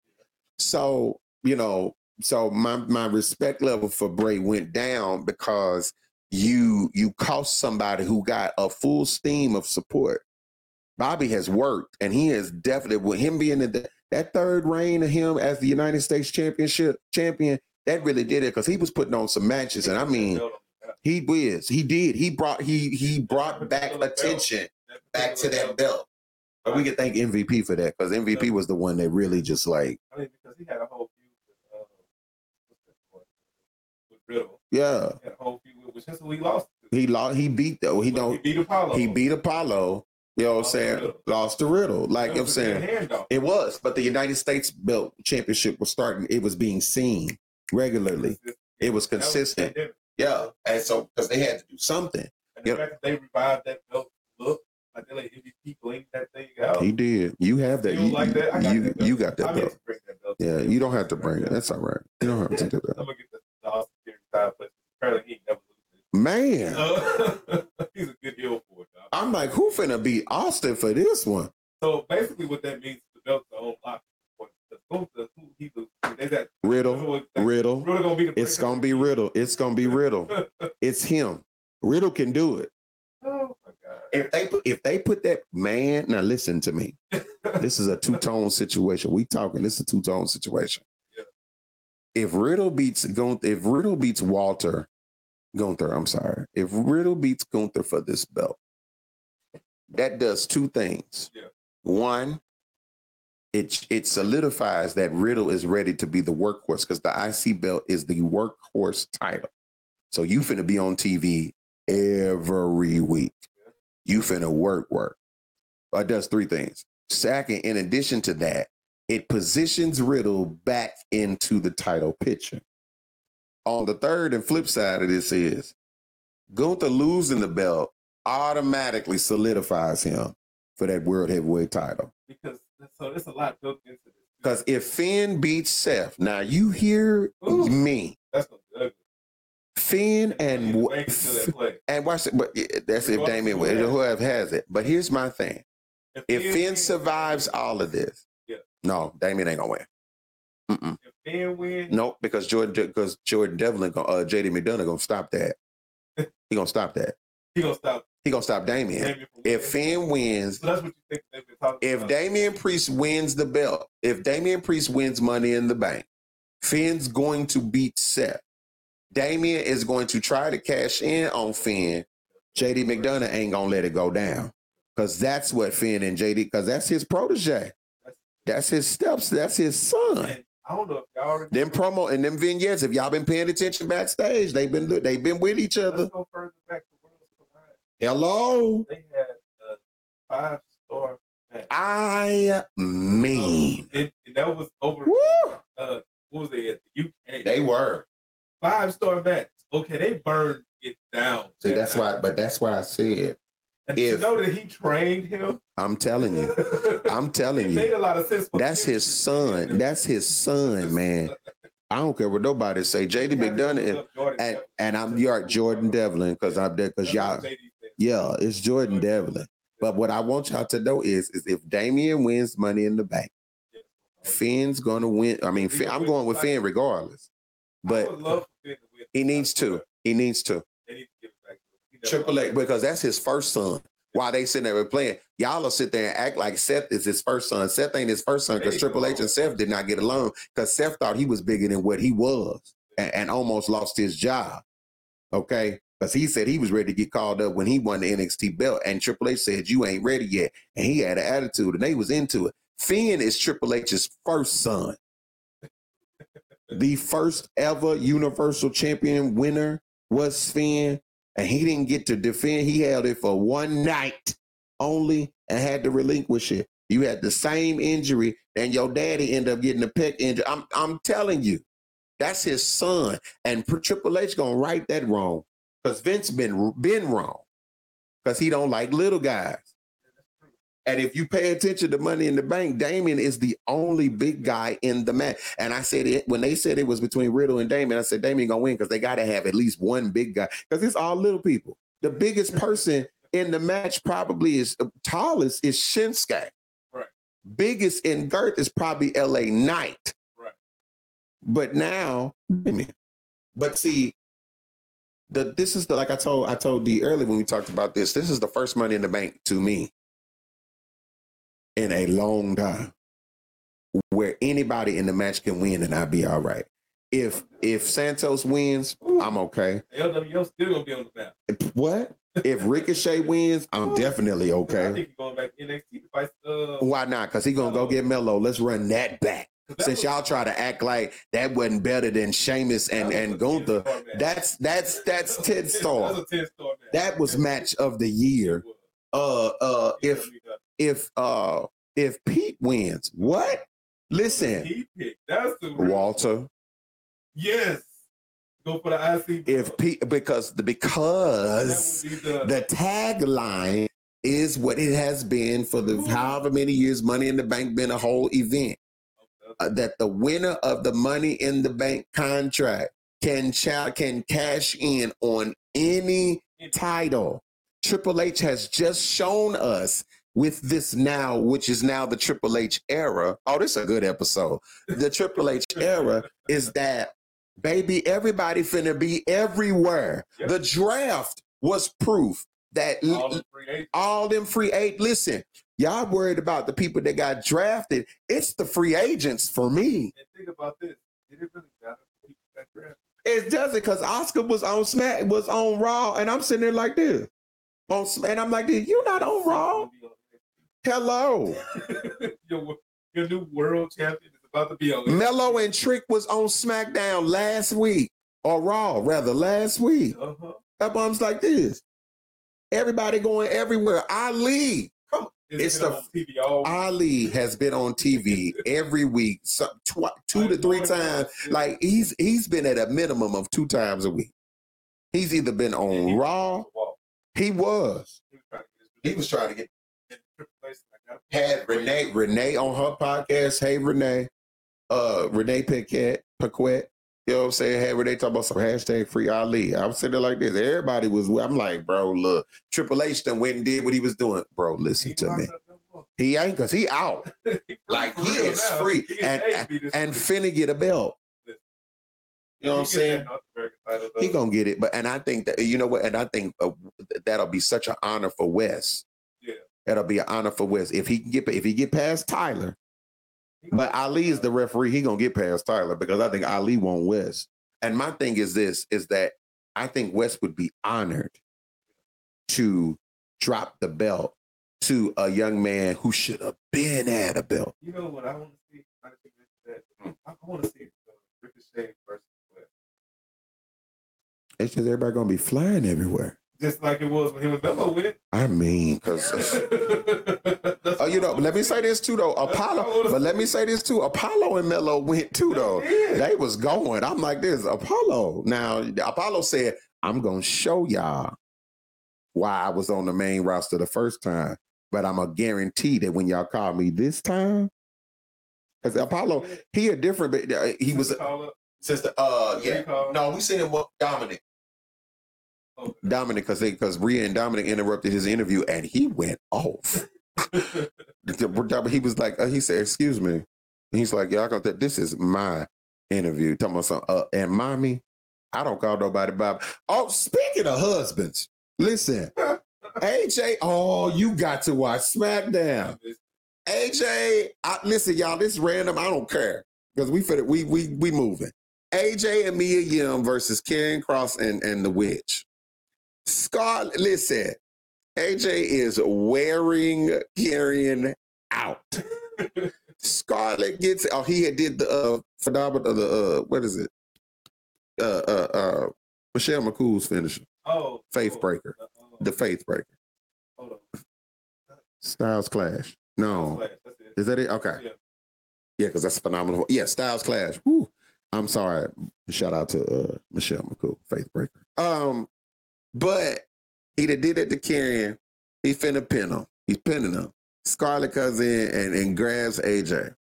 So, you know, so my respect level for Bray went down because you cost somebody who got a full steam of support. Bobby has worked, and he is definitely, with him being in that third reign of him as the United States champion. That really did it, because he was putting on some matches, and I mean, he was. He did. He brought back attention back to that belt. But we can thank MVP for that, because MVP was the one that really just like. I mean, because he had a whole feud with Riddle. Yeah. He had a whole feud with him, so he lost. He beat Apollo. You know what I'm saying? Lost to Riddle. Like I'm saying, it was. But the United States belt championship was starting. It was being seen regularly. It was consistent. Yeah. And so, because they had to do something. And the fact that they revived that belt look, like they let MVP blink that thing out. He did. You have that. You got that belt. Yeah, you don't have to bring it. That's all right. You don't have to do that. I'm going to get the Austin Theory side, but apparently he never loses. Man. He's a good heel for it, dog. I'm like, who finna beat Austin for this one? So basically what that means is the belt's the whole lot. Riddle. It's gonna be Riddle. It's him. Riddle can do it. Oh my God! If they put that man, now listen to me. This is a two-tone situation. We talking. This is a two-tone situation. Yeah. If Riddle beats Gunther for this belt, that does two things. Yeah. One, It solidifies that Riddle is ready to be the workhorse, because the IC belt is the workhorse title. So you finna be on TV every week. Yeah. you finna work. It does three things. Second, in addition to that, it positions Riddle back into the title picture. On the third and flip side of this is Gunther losing the belt automatically solidifies him for that world heavyweight title. Because so there's a lot built into this. Because if Finn beats Seth, now you hear me. That's good. Finn and watch it, but that's if Damien whoever has it. But here's my thing: if Finn survives all of this, no, Damien ain't gonna win. If Finn wins, nope, because Jordan Devlin, J.D. McDonough gonna stop that. He gonna stop that. He gonna stop Damien. If Finn wins, so that's what you think if Damien Priest wins the belt, if Damien Priest wins Money in the Bank, Finn's going to beat Seth. Damien is going to try to cash in on Finn. J.D. McDonough ain't gonna let it go down because that's what Finn and J.D. because that's his protege. That's his steps. That's his son. I don't know if y'all them promo and them vignettes. If y'all been paying attention backstage, they've been with each other. Let's go further back to Worlds Collide. Hello. They had a 5-star match. I mean, that was over. What was it at the UK? They were 5-star match. Okay, they burned it down. See, that's why. But that's why I said. And you know that he trained him? I'm telling you. Made a lot of sense. That's his son. That's his son, man. I don't care what nobody say. J.D. McDonough and I'm Jordan Devlin because I'm there because y'all. Yeah, it's Jordan Devlin. But what I want y'all to know is if Damien wins Money in the Bank, Finn's gonna win. I mean, Finn, I'm going with Finn regardless. But he needs to. Triple H, because that's his first son. While they sitting there playing, y'all will sit there and act like Seth is his first son. Seth ain't his first son because Triple H and Seth did not get along because Seth thought he was bigger than what he was and almost lost his job. Okay? Because he said he was ready to get called up when he won the NXT belt and Triple H said, you ain't ready yet. And he had an attitude and they was into it. Finn is Triple H's first son. The first ever Universal Champion winner was Finn. And he didn't get to defend. He held it for one night only and had to relinquish it. You had the same injury, and your daddy ended up getting a pec injury. I'm telling you, that's his son. And Triple H gonna right that wrong because Vince been wrong because he don't like little guys. And if you pay attention to Money in the Bank, Damien is the only big guy in the match. And I said it when they said it was between Riddle and Damien, I said Damien gonna win because they gotta have at least one big guy because it's all little people. The biggest person in the match probably is tallest is Shinsuke. Right. Biggest in girth is probably LA Knight. Right. But now, but see, like I told D earlier when we talked about this. This is the first Money in the Bank to me in a long time where anybody in the match can win and I'll be all right. If Santos wins, I'm okay. LWO still gonna be on the map. What? If Ricochet wins, I'm definitely okay. I think he's going back to NXT to fight. Why not? Because he's gonna go get Melo. Let's run that back. Since y'all try to act like that wasn't better than Sheamus and Gunther, that's 10 star. That was match of the year. If Pete wins, what? Listen, that's the Walter. Yes, go for the IC. If Pete, because the tagline is what it has been for the however many years Money in the Bank been a whole event that the winner of the Money in the Bank contract can cash in on any title. Triple H has just shown us. With this now, which is now the Triple H era. Oh, this is a good episode. The Triple H era is that, baby, everybody finna be everywhere. Yep. The draft was proof that all them free agents. Listen, y'all worried about the people that got drafted. It's the free agents for me. And think about this. Did it really matter who got drafted? It doesn't, because Oscar was on Smack, was on Raw, and I'm sitting there like this. And I'm like, dude, you're not on Raw. Hello. your new world champion is about to be on. Melo and Trick was on SmackDown last week, or Raw, rather, last week. Uh-huh. That bomb's like this. Everybody going everywhere. Ali. Come on. It's the TV Ali has been on TV every week, two to three times. Like he's been at a minimum of 2 times a week. He's either been on Raw. He was trying to get Renee on her podcast. Hey Renee, Renee Paquette. You know what I'm saying? Hey, where they talking about some hashtag free Ali. I'm sitting there like this. Everybody was, I'm like, bro, look, Triple H done went and did what he was doing. Bro, listen to me. He ain't, because he out. Like, he is free. And finna get a belt. You know what I'm saying? He gonna get it. But, and I think that, you know what? And I think that'll be such an honor for Wes. Yeah. That'll be an honor for Wes. If he get past Tyler, but Ali is the referee. He gonna get past Tyler because I think Ali won West. And my thing is this: is that I think West would be honored to drop the belt to a young man who should have been at a belt. You know what I want to see? I want to see Ricochet versus West. It's just everybody gonna be flying everywhere. Just like it was when he was Bello with it. I mean, because you know, let me say this too though. Apollo and Melo went too though. They was going. I'm like this, Apollo. Now Apollo said, I'm gonna show y'all why I was on the main roster the first time. But I'm a guarantee that when y'all call me this time, because Apollo, he a different, but he was since the yeah. No, we seen him with Dominic. Okay. Dominic, because Rhea and Dominic interrupted his interview and he went off. He was like, he said, "Excuse me." And he's like, "Y'all got that? This is my interview." Talking about something. And mommy, I don't call nobody Bob. Oh, speaking of husbands, listen, AJ. Oh, you got to watch SmackDown. AJ, listen, y'all. This is random. I don't care because we moving. AJ and Mia Yim versus Karen Cross and the Witch. Scarlett, listen, AJ is wearing Karen out. Scarlett gets, oh, he had did the phenomenal, what is it? Michelle McCool's finisher. Oh, Faith Breaker, the Faith Breaker. Hold on. Styles Clash. No, Styles Clash. That's it. Is that it? Okay, yeah, because that's phenomenal. Yeah, Styles Clash. Woo. I'm sorry. Shout out to Michelle McCool, Faith Breaker. But he did it to Karen. He finna pin him. He's pinning him. Scarlett comes in and grabs AJ.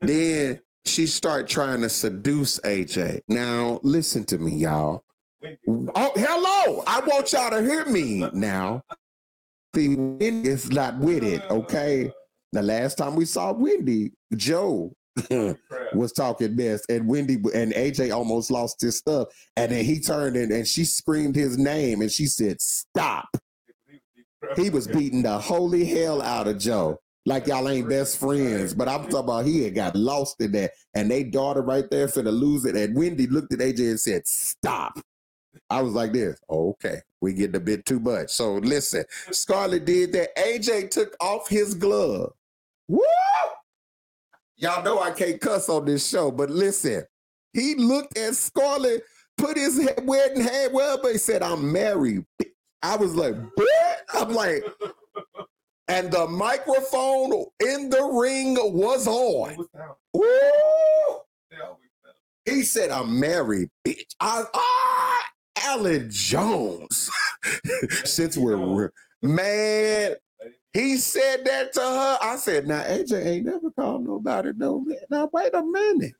Then she start trying to seduce AJ. Now, listen to me, y'all. Oh, hello. I want y'all to hear me now. See, Wendy is not with it, okay? The last time we saw Wendy, Joe was talking mess, and Wendy and AJ almost lost his stuff, and then he turned and she screamed his name and she said stop. He was beating the holy hell out of Joe like y'all ain't best friends, but I'm talking about he had got lost in that, and they daughter right there finna lose it, and Wendy looked at AJ and said stop. I was like this, okay, we getting a bit too much. So listen, Scarlett did that. AJ took off his glove. Woo! Y'all know I can't cuss on this show, but listen, he looked at Scarlett, put his wedding hand well, but he said, "I'm married." I was like, "What?" I'm like, and the microphone in the ring was on. Woo! He said, "I'm married, bitch." Alan Jones. Since we're man. He said that to her. I said, now AJ ain't never called nobody no man. Now wait a minute.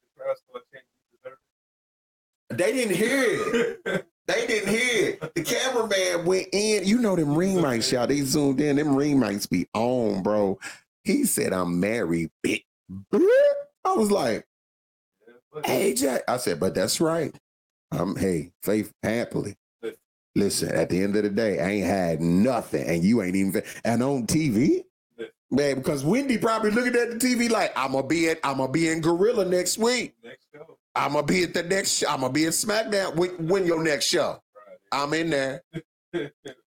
They didn't hear it. They didn't hear it. The cameraman went in. You know them ring mics, y'all. They zoomed in. Them ring mics be on, bro. He said, "I'm married, bitch." I was like, AJ. I said, but that's right. Hey, Faith happily. Listen, at the end of the day, I ain't had nothing, and you ain't even, and on TV, man, because Wendy probably looking at the TV like, I'm gonna be in Gorilla next week. Next show. I'm gonna be at the next show. I'm gonna be at SmackDown. When your next show, Friday. I'm in there.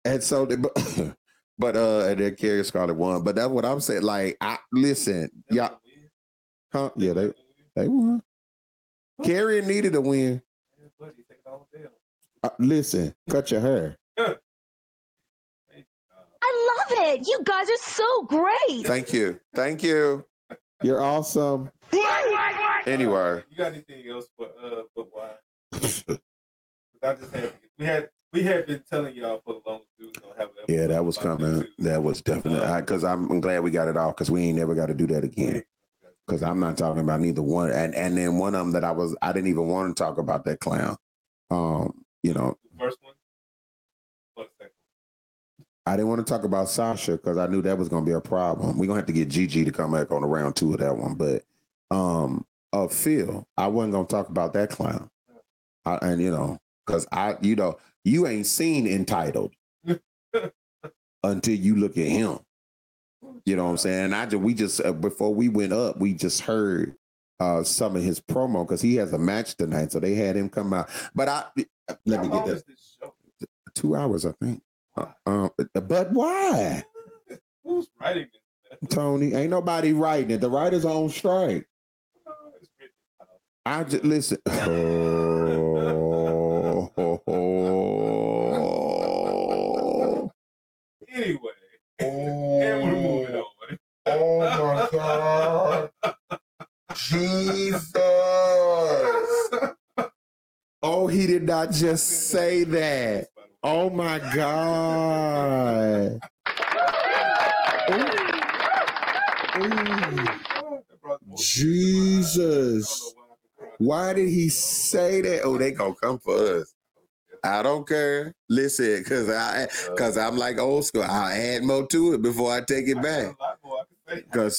And so, and then Kerry Scarlett won. But that's what I'm saying. Like, listen, y'all, huh? Yeah, they won. Kerry needed a win. Listen, cut your hair. I love it. You guys are so great. Thank you. Thank you. You're awesome. Anyway. You got anything else for why? I just have, we have been telling y'all for the long time. Yeah, that was coming. That was definitely because I'm glad we got it off because we ain't never got to do that again. Because I'm not talking about neither one. And then one of them that I didn't even want to talk about that clown. You know. The first one? Or the second one? I didn't want to talk about Sasha because I knew that was going to be a problem. We're going to have to get Gigi to come back on the round two of that one. But Phil, I wasn't going to talk about that clown. Because you ain't seen Entitled until you look at him. You know what I'm saying? And we just before we went up, we just heard some of his promo because he has a match tonight, so they had him come out. But let me get that. 2 hours, I think. But why? Who's writing this? Tony, ain't nobody writing it. The writers are on strike. I just listen. Anyway. And we're moving on. Oh my God. Jesus. Oh, he did not just say that. Oh my God. Ooh. Jesus. Why did he say that? Oh, they gonna come for us. I don't care. Listen, because I'm like old school. I'll add more to it before I take it back. Because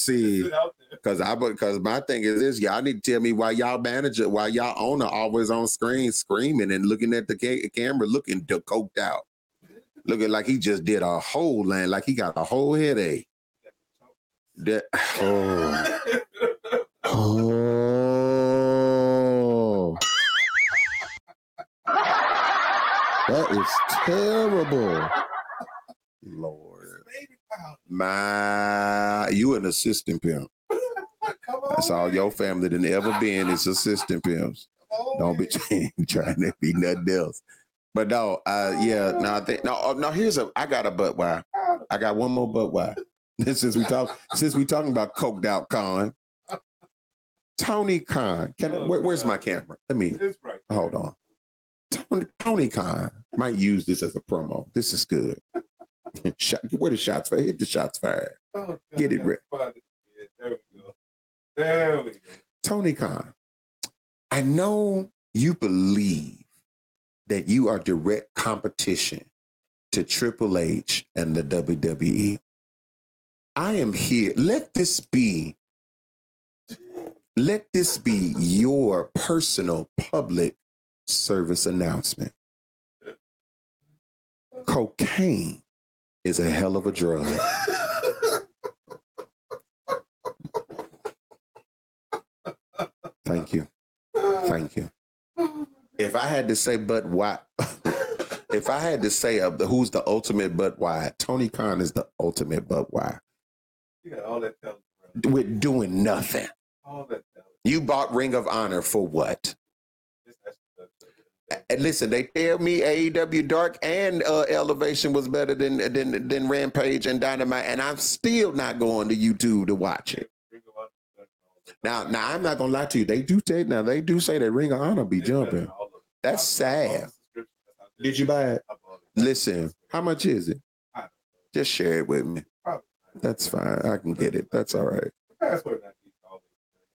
my thing is this, y'all need to tell me why y'all manager, why y'all owner always on screen screaming and looking at the camera, looking coked out. Looking like he just did a whole land, like he got a whole headache. That is terrible. Lord. You an assistant pimp. That's all your family done ever been is assistant pimps. Don't be trying to be nothing else. But no, I got a butt wire. I got one more butt wire. Since we talking about coked out Khan. Tony Khan. Where's my camera? Let me hold on. Tony Khan might use this as a promo. This is good. Where the shots fired? Hit the shots fired. Oh, get it ready. There we go. Tony Khan, I know you believe that you are direct competition to Triple H and the WWE. I am here. Let this be your personal public service announcement. Cocaine is a hell of a drug. Thank you. If I had to say but why, if I had to say who's the ultimate but why, Tony Khan is the ultimate but why. You got all that talent, bro. We're doing nothing. All that talent. You bought Ring of Honor for what? And listen, they tell me AEW Dark and Elevation was better than Rampage and Dynamite, and I'm still not going to YouTube to watch it. Now I'm not gonna lie to you. They do say that Ring of Honor be jumping. That's sad. Did you buy it? Listen, how much is it? Just share it with me. That's fine. I can get it. That's all right.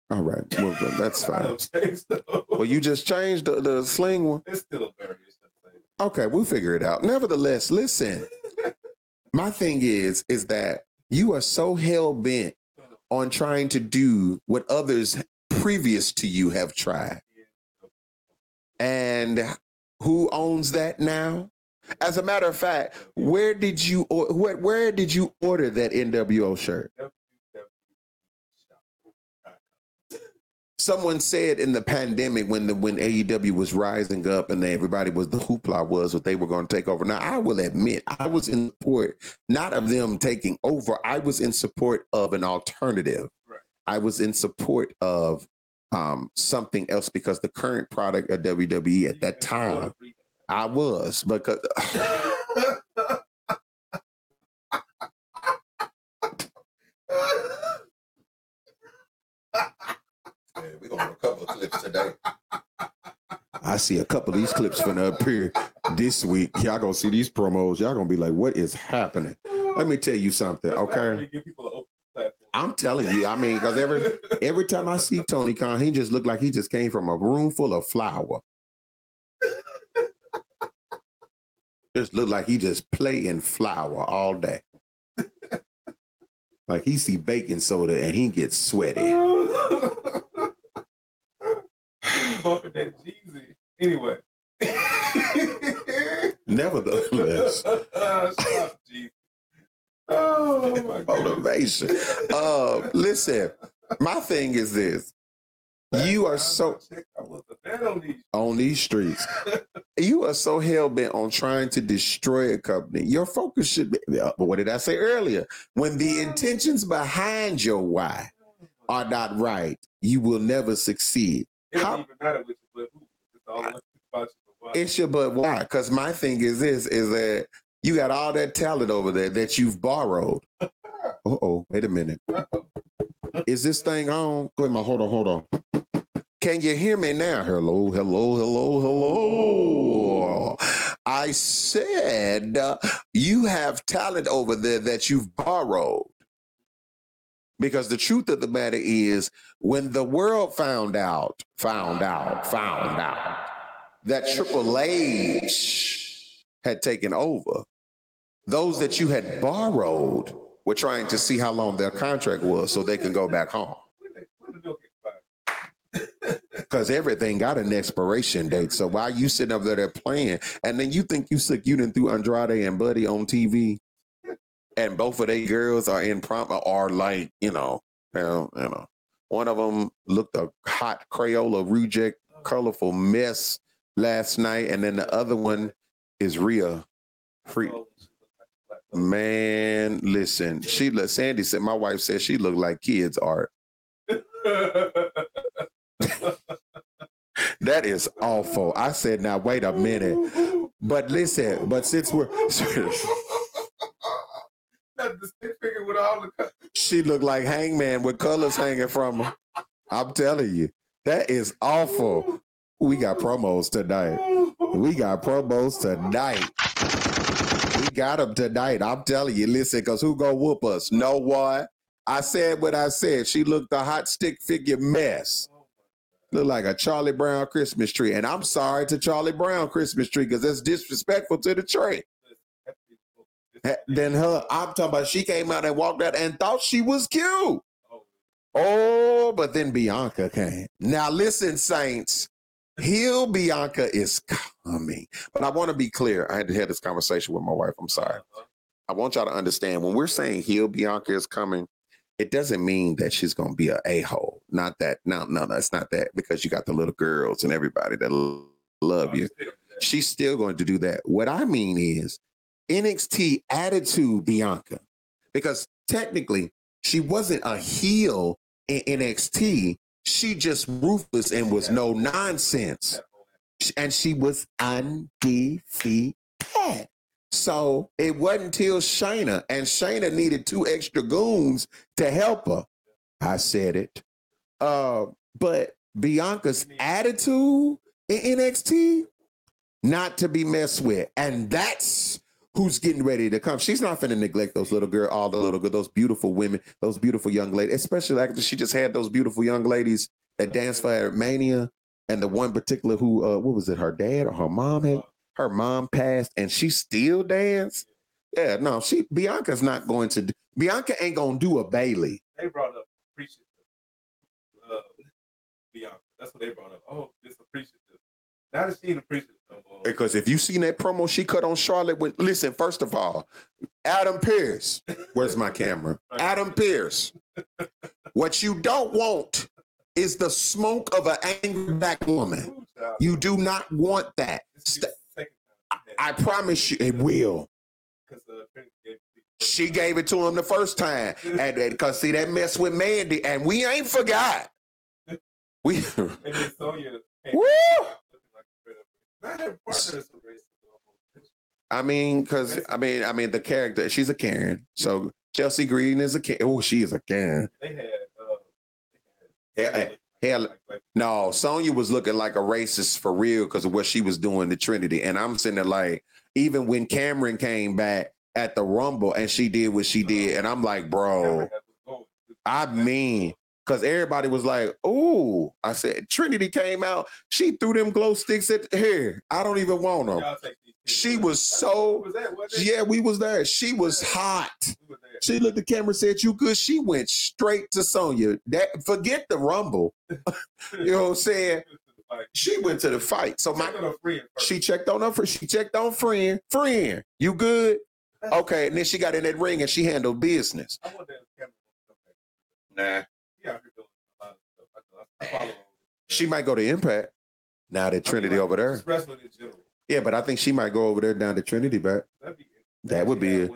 All right, well, that's fine. Well, you just changed the sling one. It's still a variation. Okay, we'll figure it out. Nevertheless, listen, my thing is that you are so hell-bent on trying to do what others previous to you have tried. And who owns that now? As a matter of fact, where did you order that NWO shirt? Someone said in the pandemic when AEW was rising up and everybody was the hoopla was what they were going to take over. Now, I will admit, I was in support, not of them taking over. I was in support of an alternative. Right. I was in support of something else because the current product of WWE at that time, I was because clips today. I see a couple of these clips finna appear this week. Y'all gonna see these promos. Y'all gonna be like, what is happening? Let me tell you something, okay? I'm telling you, I mean, because every time I see Tony Khan, he just looked like he just came from a room full of flour. Just looked like he just playing flour all day. Like he see baking soda and he gets sweaty. Anyway. Nevertheless. Stop, Jeezy. Oh, my motivation. Listen, my thing is this. You are so on these streets. You are so hell bent on trying to destroy a company. Your focus should be. But what did I say earlier? When the intentions behind your why are not right, you will never succeed. It doesn't even matter with your butt. It's your butt. Why? Because my thing is this: is that you got all that talent over there that you've borrowed. Oh, wait a minute. Is this thing on? Wait, hold on. Can you hear me now? Hello. I said you have talent over there that you've borrowed. Because the truth of the matter is, when the world found out that Triple H had taken over, those that you had borrowed were trying to see how long their contract was so they can go back home. Because everything got an expiration date. So while you sitting up there playing, and then you think you done threw Andrade and Buddy on TV, and both of they girls are in prom, are like, you know, one of them looked a hot Crayola reject, colorful mess last night, and then the other one is Rhea Free. Man, listen, Sandy said, my wife said she looked like kids' art. That is awful. I said, now wait a minute. But listen, since we're she looked like Hangman with colors hanging from her. I'm telling you, that is awful. We got promos tonight. We got them tonight. I'm telling you, listen, because who gonna whoop us? No one. I said what I said. She looked a hot stick figure mess. Looked like a Charlie Brown Christmas tree. And I'm sorry to Charlie Brown Christmas tree, because that's disrespectful to the tree. Then her, I'm talking about, she came out and walked out and thought she was cute. Oh, but then Bianca came. Now listen, Saints. Heel Bianca is coming. But I want to be clear. I had to have this conversation with my wife. I'm sorry. I want y'all to understand, when we're saying heel Bianca is coming, it doesn't mean that she's going to be an a-hole. Not that. No, it's not that, because you got the little girls and everybody that love you. She's still going to do that. What I mean is NXT attitude Bianca, because technically she wasn't a heel in NXT. She just ruthless and was no nonsense. And she was undefeated. So it wasn't till Shayna, and Shayna needed 2 extra goons to help her. I said it. But Bianca's attitude in NXT, not to be messed with. And that's who's getting ready to come. She's not finna neglect those beautiful women, those beautiful young ladies, especially after she just had those beautiful young ladies that danced for her at Mania, and the one particular who, what was it, her dad or her mom? Her mom passed, and she still danced? Yeah, no, Bianca's not going to, Bianca ain't gonna do a Bailey. They brought up appreciative Bianca. That's what they brought up. Oh, just appreciative. Now that she's appreciative. Because if you seen that promo she cut on Charlotte with, listen, first of all, Adam Pearce, where's my camera? Adam Pearce, what you don't want is the smoke of an angry black woman. You do not want that. I promise you, it will. She gave it to him the first time, because see that mess with Mandy, and we ain't forgot. We. Woo! I mean, the character, she's a Karen. So Chelsea Green is a Karen. Oh, she is a Karen. They had, hell, No, Sonya was looking like a racist for real because of what she was doing to Trinity. And I'm sitting there like, even when Cameron came back at the Rumble and she did what she did, and I'm like, bro, I mean, because everybody was like, ooh, I said, Trinity came out. She threw them glow sticks at here. I don't even want them. She was so, yeah, we was there. She was hot. She looked at the camera, said, you good? She went straight to Sonya. That, forget the Rumble. You know what I'm saying? She went to the fight. So she checked on her friend. She checked on friend. Friend, you good? Okay. And then she got in that ring and she handled business. Nah. She might go to Impact now that Trinity over there. Yeah, but I think she might go over there down to Trinity, but that would be it.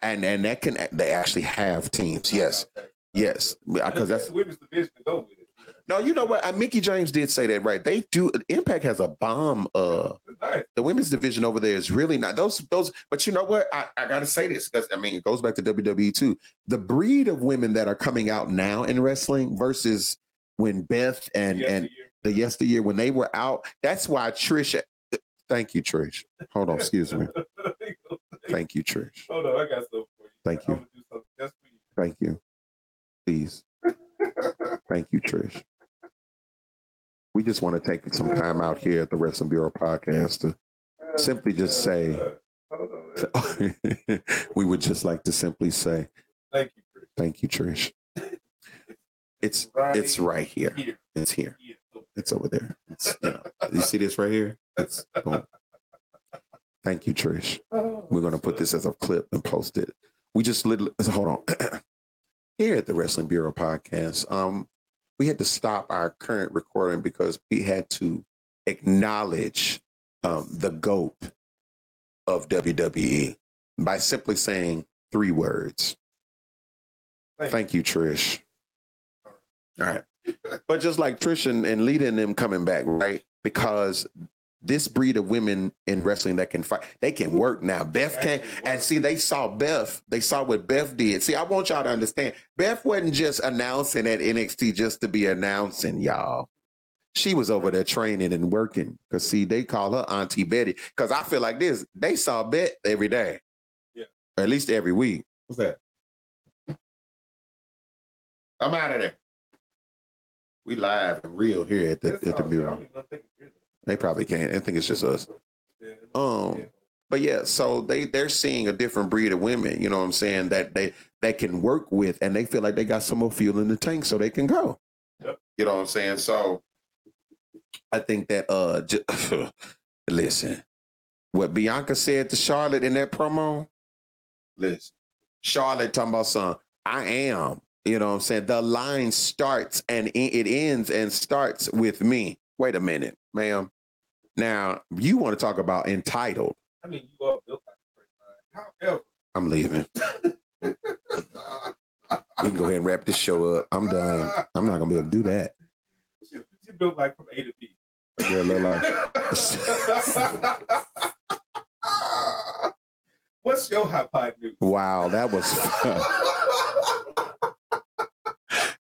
And that can, they actually have teams. Yes. Yes. Because that's women's division to go with it. No, you know what? Mickey James did say that, right? They do. Impact has a bomb. The women's division over there is really not those. But you know what? I got to say this because, I mean, it goes back to WWE too. The breed of women that are coming out now in wrestling versus when Beth and the yesteryear, when they were out, that's why Trish. Thank you, Trish. Hold on, excuse me. Thank you, Trish. Hold on, I got something for you. Thank you. Just for you. Thank you. Please. Thank you, Trish. We just want to take some time out here at the Wrestling Bureau podcast to simply just say, we would just like to simply say, thank you, Trish. Thank you, Trish. It's right here. It's here. It's over there. It's, you know, you see this right here? It's boom. Thank you, Trish. We're going to put this as a clip and post it. We just literally, hold on. Here at the Wrestling Bureau podcast, we had to stop our current recording because we had to acknowledge the GOAT of WWE by simply saying three words. Thank you, Trish. All right. But just like Trish and Lita and them coming back, right? Because this breed of women in wrestling that can fight, they can work now. Beth can, and see, they saw Beth. They saw what Beth did. See, I want y'all to understand, Beth wasn't just announcing at NXT just to be announcing, y'all. She was over there training and working. Because, see, they call her Auntie Betty. Because I feel like this, they saw Beth every day. Yeah. Or at least every week. What's that? I'm out of there. We live and real here at the Bureau. They probably can't. I think it's just us. But yeah, so they're seeing a different breed of women, you know what I'm saying, that they can work with, and they feel like they got some more fuel in the tank so they can go. Yep. You know what I'm saying? So I think that listen, what Bianca said to Charlotte in that promo, listen, Charlotte talking about son, I am. You know what I'm saying? The line starts and it ends and starts with me. Wait a minute, ma'am. Now, you want to talk about entitled. I mean, you all built like a great line. However, I'm leaving. We can go ahead and wrap this show up. I'm done. I'm not going to be able to do that. You built like from A to B. Yeah, like... What's your hot pie news? Wow, that was fun.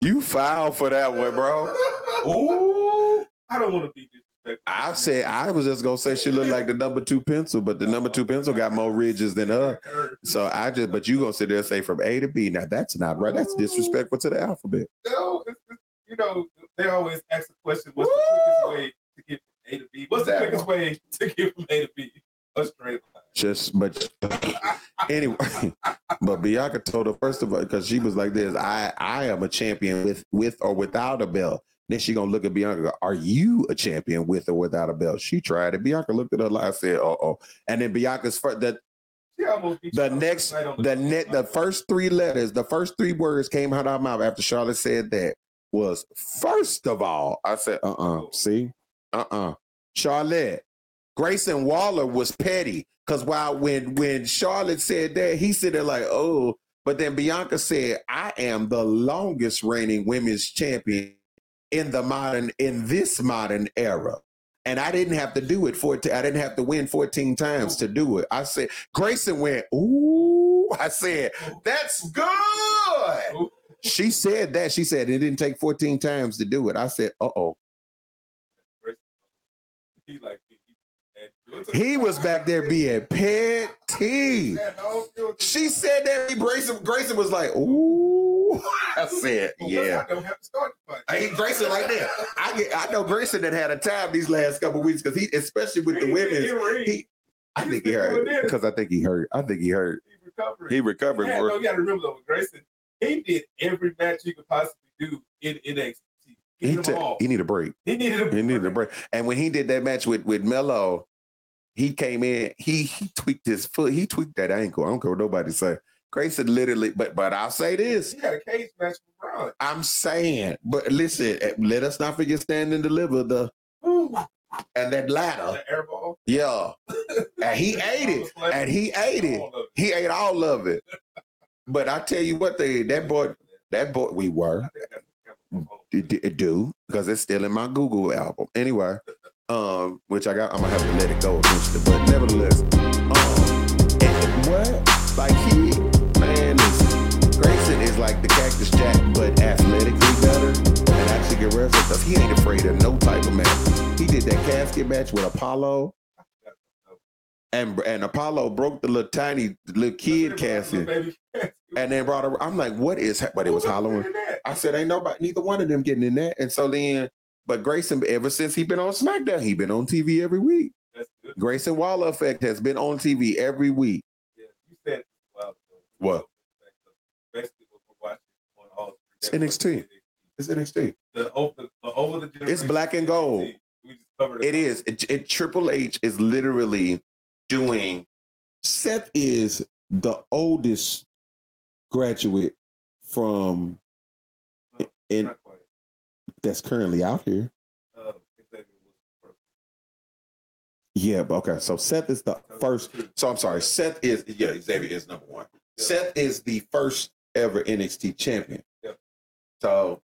You foul for that one, bro. Ooh, I don't want to be disrespectful. I was just gonna say she looked like the number 2 pencil, but the number 2 pencil got more ridges than her. So but you gonna sit there and say from A to B? Now that's not right. That's disrespectful to the alphabet. No, you know they always ask the question: what's the quickest way to get from A to B? What's the quickest way to get from A to B? A straight line. Anyway, but Bianca told her, first of all, because she was like this, I am a champion with or without a belt. Then she gonna look at Bianca, are you a champion with or without a belt? She tried it. Bianca looked at her like, I said, uh-oh. And then Bianca's first, the first 3 letters, the first 3 words came out of our mouth after Charlotte said that was, first of all, I said, see? Charlotte. Grayson Waller was petty because when Charlotte said that, he said it like, oh, but then Bianca said, I am the longest reigning women's champion in this modern era. And I didn't have to do it I didn't have to win 14 times to do it. I said, Grayson went, ooh, I said, that's good. She said that. She said it didn't take 14 times to do it. I said, uh-oh. He like he was back there being petty. She said that Grayson was like, ooh. I said, yeah. I don't have to start the fight. I ain't Grayson like that. I know Grayson that had a time these last couple of weeks because he, especially with the women, I think he hurt because I think he hurt. He recovered. Yeah, no, you got to remember though, Grayson. He did every match you could possibly do in NXT. He needed a break. He needed a break. And when he did that match with Melo, he came in. He tweaked his foot. He tweaked that ankle. I don't care what nobody say. Grayson literally, but I'll say this. He had a cage match with Braun. I'm saying, but listen, let us not forget Stand and Deliver and that ladder. The air ball. Yeah. And he ate it. And he ate it. He ate all of it. But I tell you what, that boy, we were. Do because it's still in my Google album. Anyway, which I'm gonna have to let it go eventually. But nevertheless, what? Like he, man, Grayson is like the Cactus Jack, but athletically better and actually get wrestled because he ain't afraid of no type of match. He did that casket match with Apollo. And Apollo broke the little tiny little kid casket, and then brought her. I'm like, what is? But it was Halloween. I said, ain't nobody, neither one of them getting in that. And so then, but Grayson, ever since he been on SmackDown, he been on TV every week. Grayson Waller Effect has been on TV every week. Yeah, you said what? It's NXT. It's NXT. It's black and gold. It is. It Triple H is literally. Doing Seth is the oldest graduate from that's currently out here. Yeah, but okay. So Seth is the first. So I'm sorry. Xavier is number one. Yeah. Seth is the first ever NXT champion. Yeah. So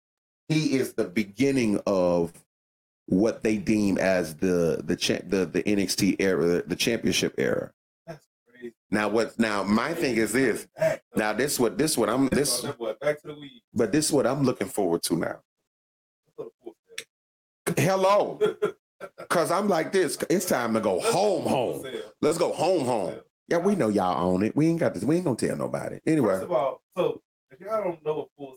he is the beginning of what they deem as the NXT era, the championship era. That's crazy. Now my thing is this. Now this is what I'm looking forward to now. Hello. Cause I'm like this. It's time to go home. Let's go home. Yeah, we know y'all own it. We ain't got this. We ain't gonna tell nobody. Anyway. First of all, so if y'all don't know what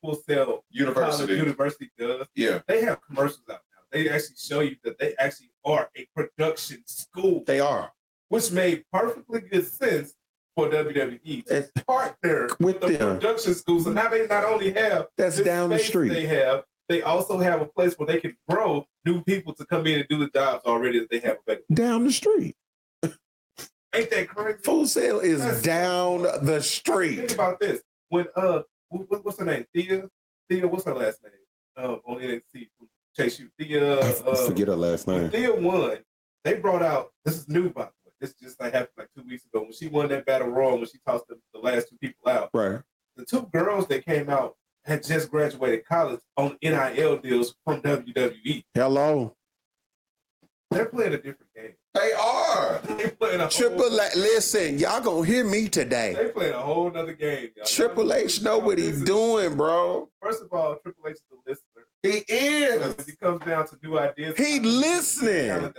Full Sail University does, yeah, they have commercials out now. They actually show you that they actually are a production school. They are, which made perfectly good sense for WWE to partner with the production schools. And now they not only have that's down the street, they also have a place where they can grow new people to come in and do the jobs already that they have available. Down the street. Ain't that crazy? Full Sail is down the street. Think about this. When what's her name? Thea, what's her last name? On NXT Chase You. Thea, I forget her last name. Thea won. They brought out, this is new by the way. This just happened 2 weeks ago when she won that battle royal when she tossed the last two people out. Right. The two girls that came out had just graduated college on NIL deals from WWE. Hello. They're playing a different game. They are. They playing a Triple H. Listen, y'all gonna hear me today. They playing a whole nother game. Y'all. Triple H know what he's doing, bro. First of all, Triple H is a listener. He is. When he comes down to new ideas. He listening.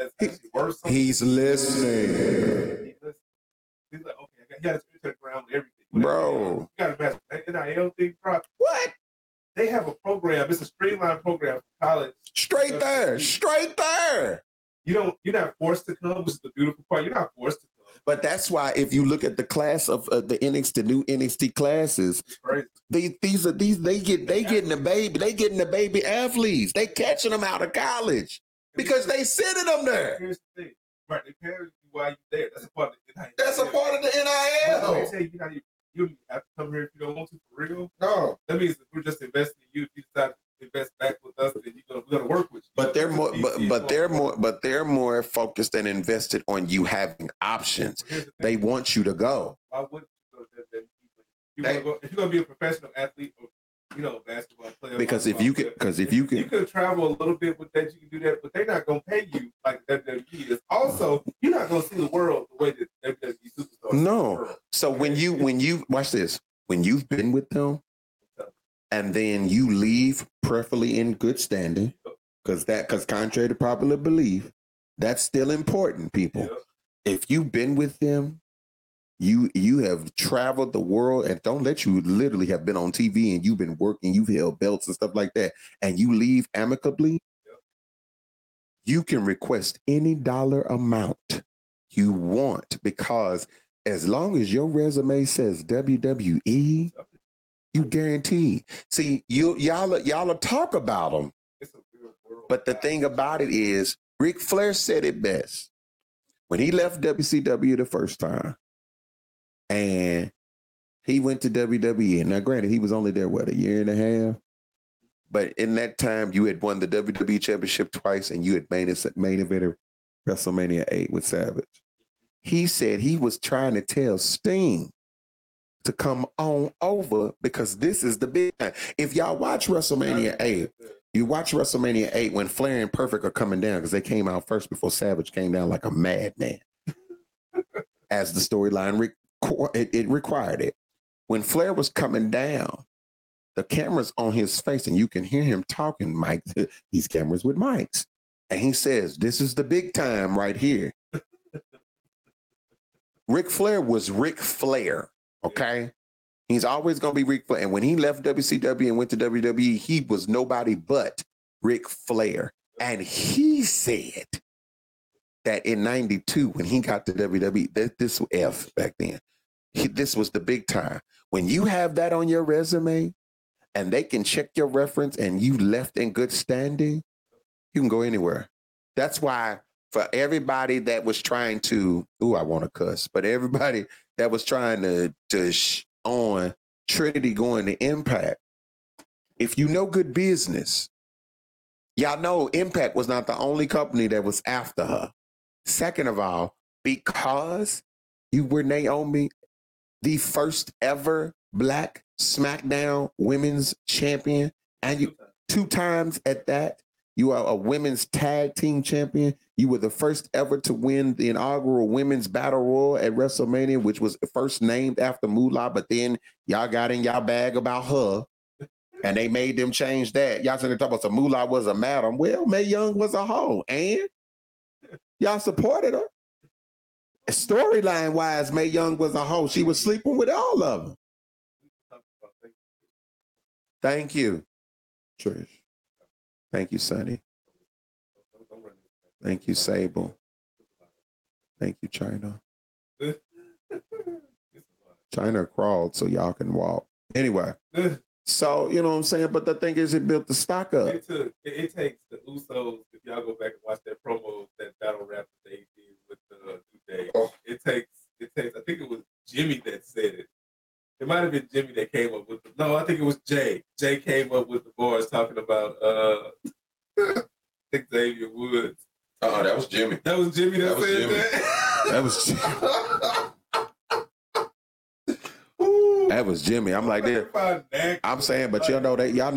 He's listening. He's like, okay, I got to the ground with everything. Bro, you got to match that NIL thing. What? They have a program. It's a streamlined program for college. Straight there. You're not forced to come, which is the beautiful part. You're not forced to come. But that's why if you look at the class of the new NXT classes, they getting the baby athletes. They catching them out of college because they sending them there. Here's the thing. Right, they parents you while you're there. That's a part of the NIL. They say you don't have to come here if you don't want to, for real. No. That means if we're just investing in you, if you decide invest back with us, then we're gonna work with you. But they're more focused and invested on you having options. They want you to go. Why wouldn't you go to WWE? If you're gonna be a professional athlete or basketball player, because if you can travel a little bit with that, you can do that, but they're not gonna pay you like WWE is. Also, you're not gonna see the world the way that WWE superstars. No. So when you watch this, when you've been with them. And then you leave, preferably in good standing, because contrary to popular belief, That's still important, people. Yep. If you've been with them, you have traveled the world, and don't let you literally have been on TV and you've been working, you've held belts and stuff like that, and you leave amicably, yep. You can request any dollar amount you want, because as long as your resume says WWE, you guarantee. See, y'all talk about them, but the thing about it is, Ric Flair said it best when he left WCW the first time, and he went to WWE. Now, granted, he was only there a year and a half, but in that time, you had won the WWE Championship twice, and you had main evented WrestleMania 8 with Savage. He said he was trying to tell Sting to come on over, because this is the big time. If y'all watch WrestleMania 8, you watch WrestleMania 8 when Flair and Perfect are coming down, because they came out first before Savage came down like a madman, as the storyline it required it. When Flair was coming down, the camera's on his face, and you can hear him talking, Mike, these cameras with mics. And he says, this is the big time right here. Ric Flair was Ric Flair, okay? He's always going to be Ric Flair. And when he left WCW and went to WWE, he was nobody but Ric Flair. And he said that in 92, when he got to WWE, this was F back then. This was the big time. When you have that on your resume and they can check your reference and you left in good standing, you can go anywhere. That's why... For everybody that was trying to, I want to cuss, but everybody that was trying to on Trinity going to Impact, if you know good business, y'all know Impact was not the only company that was after her. Second of all, because you were Naomi, the first ever Black SmackDown Women's Champion, and you 2 times at that. You are a women's tag team champion. You were the first ever to win the inaugural women's battle royal at WrestleMania, which was first named after Moolah, but then y'all got in y'all bag about her, and they made them change that. Y'all started talking about Moolah was a madam. Well, Mae Young was a hoe, and y'all supported her. Storyline-wise, Mae Young was a hoe. She was sleeping with all of them. Thank you, Trish. Thank you, Sonny. Thank you, Sable. Thank you, China. China crawled so y'all can walk. Anyway, so you know what I'm saying? But the thing is, it built the stock up. It takes the Usos, if y'all go back and watch that promo, that battle rap that they did with the New Day. Oh. It takes, I think it was Jimmy that said it. It might have been Jimmy that came up with I think it was Jey. Jey came up with the bars talking about Xavier Woods. Oh, that was Jimmy. That was Jimmy that said Jimmy. That was Jimmy. I'm like that. I'm saying, but y'all know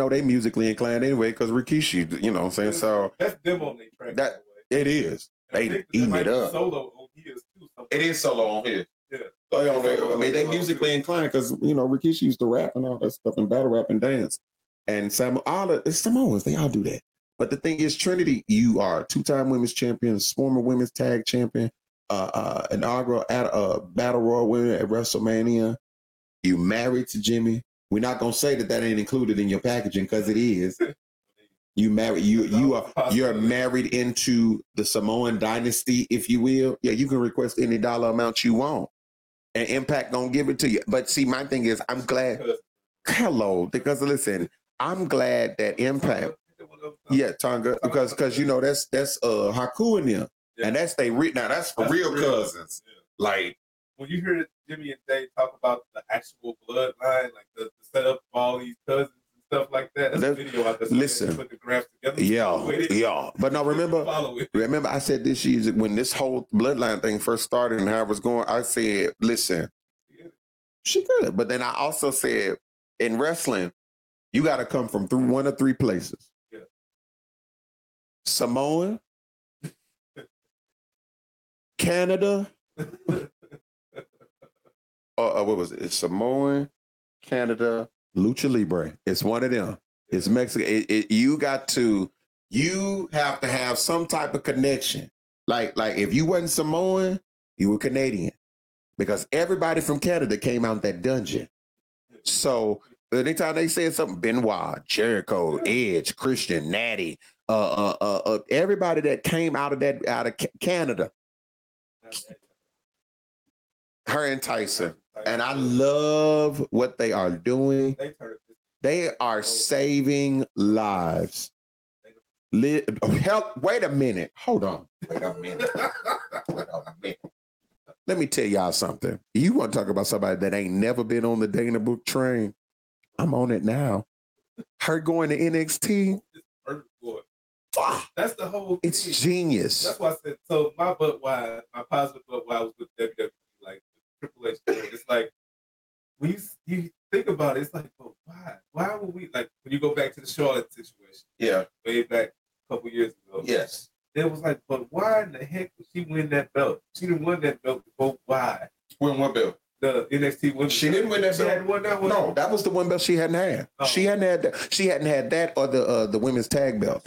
they musically inclined anyway, because Rikishi, you know what I'm saying? So that's them on their track. That it is. They eating it up. Solo on his too. It is solo on his. Yeah. I mean, they musically inclined because, you know, Rikishi used to rap and all that stuff and battle rap and dance. And Samoans, they all do that. But the thing is, Trinity, you are 2-time women's champion, former women's tag champion, inaugural battle royal winner at WrestleMania. You married to Jimmy. We're not going to say that ain't included in your packaging, because it is. You married. You're married into the Samoan dynasty, if you will. Yeah, you can request any dollar amount you want, and Impact gonna give it to you. But see, my thing is, I'm glad. Hello, because listen, I'm glad that Impact. Yeah, Tonga, because you know that's Haku in there, and that's they now that's for real cousins. Yeah. Like when you hear Jimmy and Jey talk about the actual bloodline, like the setup of all these cousins. Stuff like that. That's a video out there. Listen, put the graphs together. Yeah. But no, remember I said this year when this whole bloodline thing first started and how it was going, I said, listen, she could. But then I also said, in wrestling, you got to come from one of 3 places. Yeah. Samoa, Canada, what was it? It's Samoan, Canada, Lucha Libre. It's one of them. It's Mexican. You have to have some type of connection. Like if you wasn't Samoan, you were Canadian, because everybody from Canada came out of that dungeon. So anytime they said something, Benoit, Jericho, Edge, Christian, Natty, everybody that came out of Canada, her and Tyson, and I love what they are doing. They are saving lives. Help! Wait a minute. Hold on. Wait a minute. Let me tell y'all something. You want to talk about somebody that ain't never been on the Dana Brooke train? I'm on it now. Her going to NXT. That's the whole. It's thing. Genius. That's why I said so. My positive butt why was with WWE, like Triple H. It's like when you think about it, it's like, well, why? Why would we, like, when you go back to the Charlotte situation? Yeah, way back a couple years ago. Yes, it was like, but why in the heck would she win that belt? She didn't win that belt before. Why? Win what belt? The NXT women's. She didn't win that belt. She had won that one. No, that was the one belt she hadn't had. Oh. She hadn't had that. She hadn't had that or the women's tag belt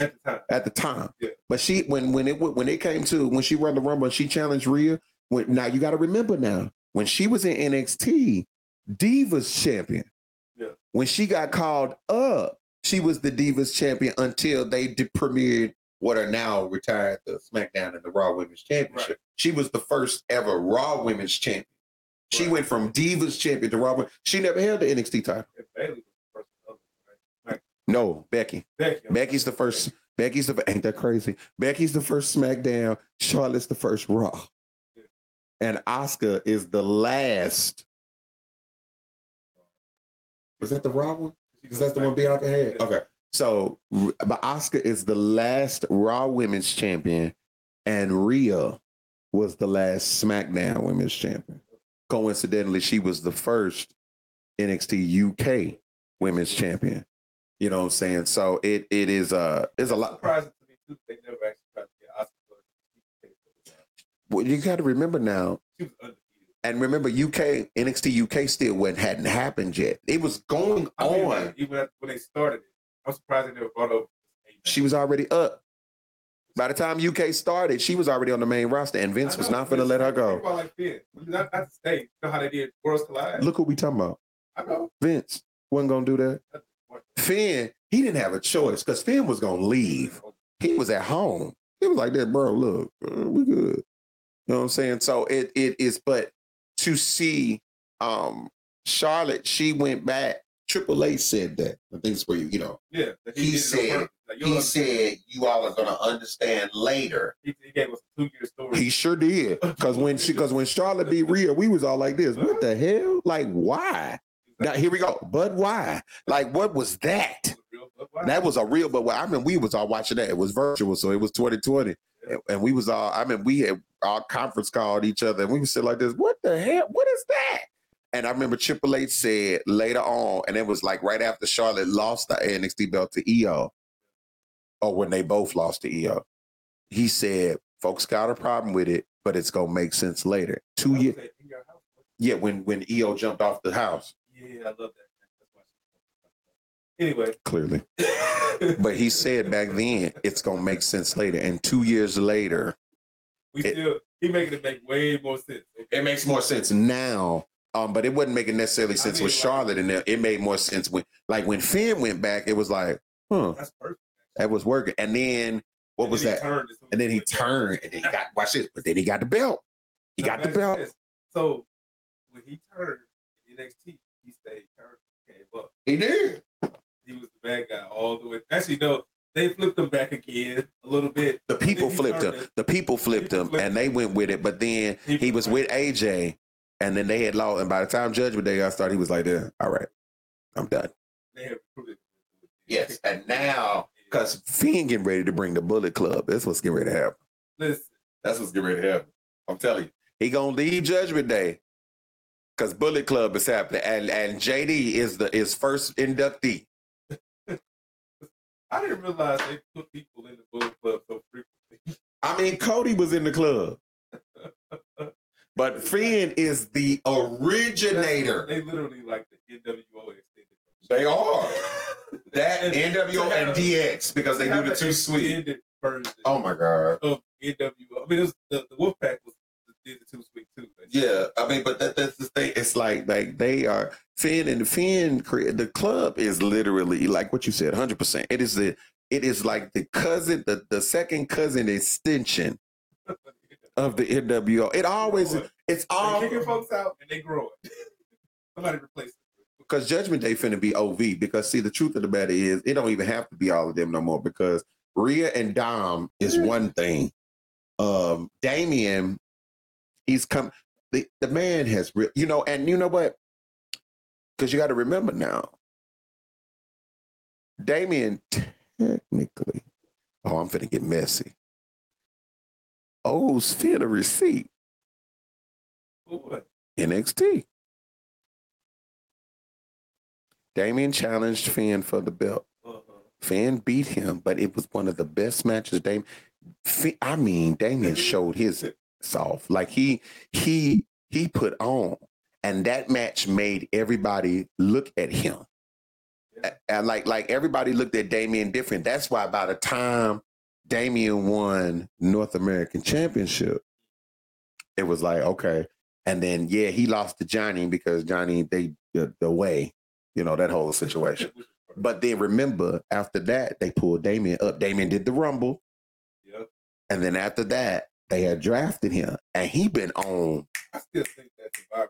at the time. Yeah. But she when she ran the Rumble and she challenged Rhea. Now you got to remember now when she was in NXT, Divas champion. Yeah. When she got called up, she was the Divas champion until they premiered what are now retired the SmackDown and the Raw Women's Championship. Right. She was the first ever Raw Women's champion. She went from Divas champion to Robin. She never held the NXT title. No, Becky. Becky's the first. Ain't that crazy? Becky's the first SmackDown. Charlotte's the first Raw. And Asuka is the last. Was that the Raw one? Because that's the one Bianca had. Okay. So, but Asuka is the last Raw Women's Champion, and Rhea was the last SmackDown Women's Champion. Coincidentally, she was the first NXT UK Women's Champion. You know what I'm saying? So it is it's a lot. Surprising to me too, they never actually tried to get Oscar. Well, you got to remember now. She was undefeated. And remember, NXT UK still hadn't happened yet. It was going on. Like, even when they started it, I'm surprised they never brought over. She was already up. By the time UK started, she was already on the main roster, and Vince was not going to let her go. Look who we talking about. I know. Vince wasn't going to do that. Finn, he didn't have a choice because Finn was going to leave. He was at home. He was like, that, bro, look, we good. You know what I'm saying? So it is, but to see Charlotte, she went back. Triple H said that. I think it's where you know. Yeah. He said, you all are gonna understand later. He gave us a 2-year story. He sure did. Because when Charlotte beat Rhea, we was all like this. What the hell? Like why? Now here we go. But why? Like what was that? That was a real but why. I mean, we was all watching that. It was virtual, so it was 2020. Yeah. And we was all. I mean, we had our conference called each other, and we was sitting like this. What the hell? What is that? And I remember Triple H said later on, and it was like right after Charlotte lost the NXT belt to EO, or when they both lost to EO, he said, folks got a problem with it, but it's going to make sense later. 2 years. Yeah, when EO jumped off the house. Yeah, I love that. Anyway. Clearly. But he said back then, it's going to make sense later. And 2 years later. He making it make way more sense. It makes more sense now. But it wasn't making necessarily sense with Charlotte in there. It made more sense when Finn went back, it was like, huh, that's perfect. That was working. And then what was that? And then he turned and then he got, watch this, but then he got the belt. He got the belt. So when he turned in NXT, he stayed turned, came up. He did. He was the bad guy all the way. Actually, no, they flipped him back again a little bit. The people flipped him and they went with it, but then he was with AJ. And then they had lost, and by the time Judgment Day got started, he was like, yeah, all right, I'm done. They have recruited. Yes, and now, because Finn getting ready to bring the Bullet Club, that's what's getting ready to happen. Listen. That's what's getting ready to happen. I'm telling you. He going to leave Judgment Day, because Bullet Club is happening, and JD is his first inductee. I didn't realize they put people in the Bullet Club so frequently. I mean, Cody was in the club. But Finn is the originator. They literally like the NWO extended. They are. That NWO and DX because they do the two sweet. version. Oh my God. Of NWO. I mean, it was, the Wolfpack was did the 2 week too. Yeah, I mean, but that's the thing. It's like they are Finn. The club is literally like what you said, 100%. It is like the cousin, the second cousin extension of the NWO. It always it's all kicking folks out and they grow it. Somebody replace it. Because Judgment Day finna be OV. Because see, the truth of the matter is, it don't even have to be all of them no more. Because Rhea and Dom is one thing. Damien, he's come. The man has, you know, and you know what? Because you got to remember now, Damien technically. Oh, I'm finna get messy. Owes Finn a receipt. What? NXT. Damien challenged Finn for the belt. Uh-huh. Finn beat him, but it was one of the best matches. Damien showed his self. Like he put on, and that match made everybody look at him. Yeah. And like everybody looked at Damien different. That's why by the time Damien won North American Championship, it was like, okay. And then, yeah, he lost to Johnny because Johnny, they the way. You know, that whole situation. But then remember, after that, they pulled Damien up. Damien did the Rumble. Yep. And then after that, they had drafted him. And he been on. I still think that's a vibe.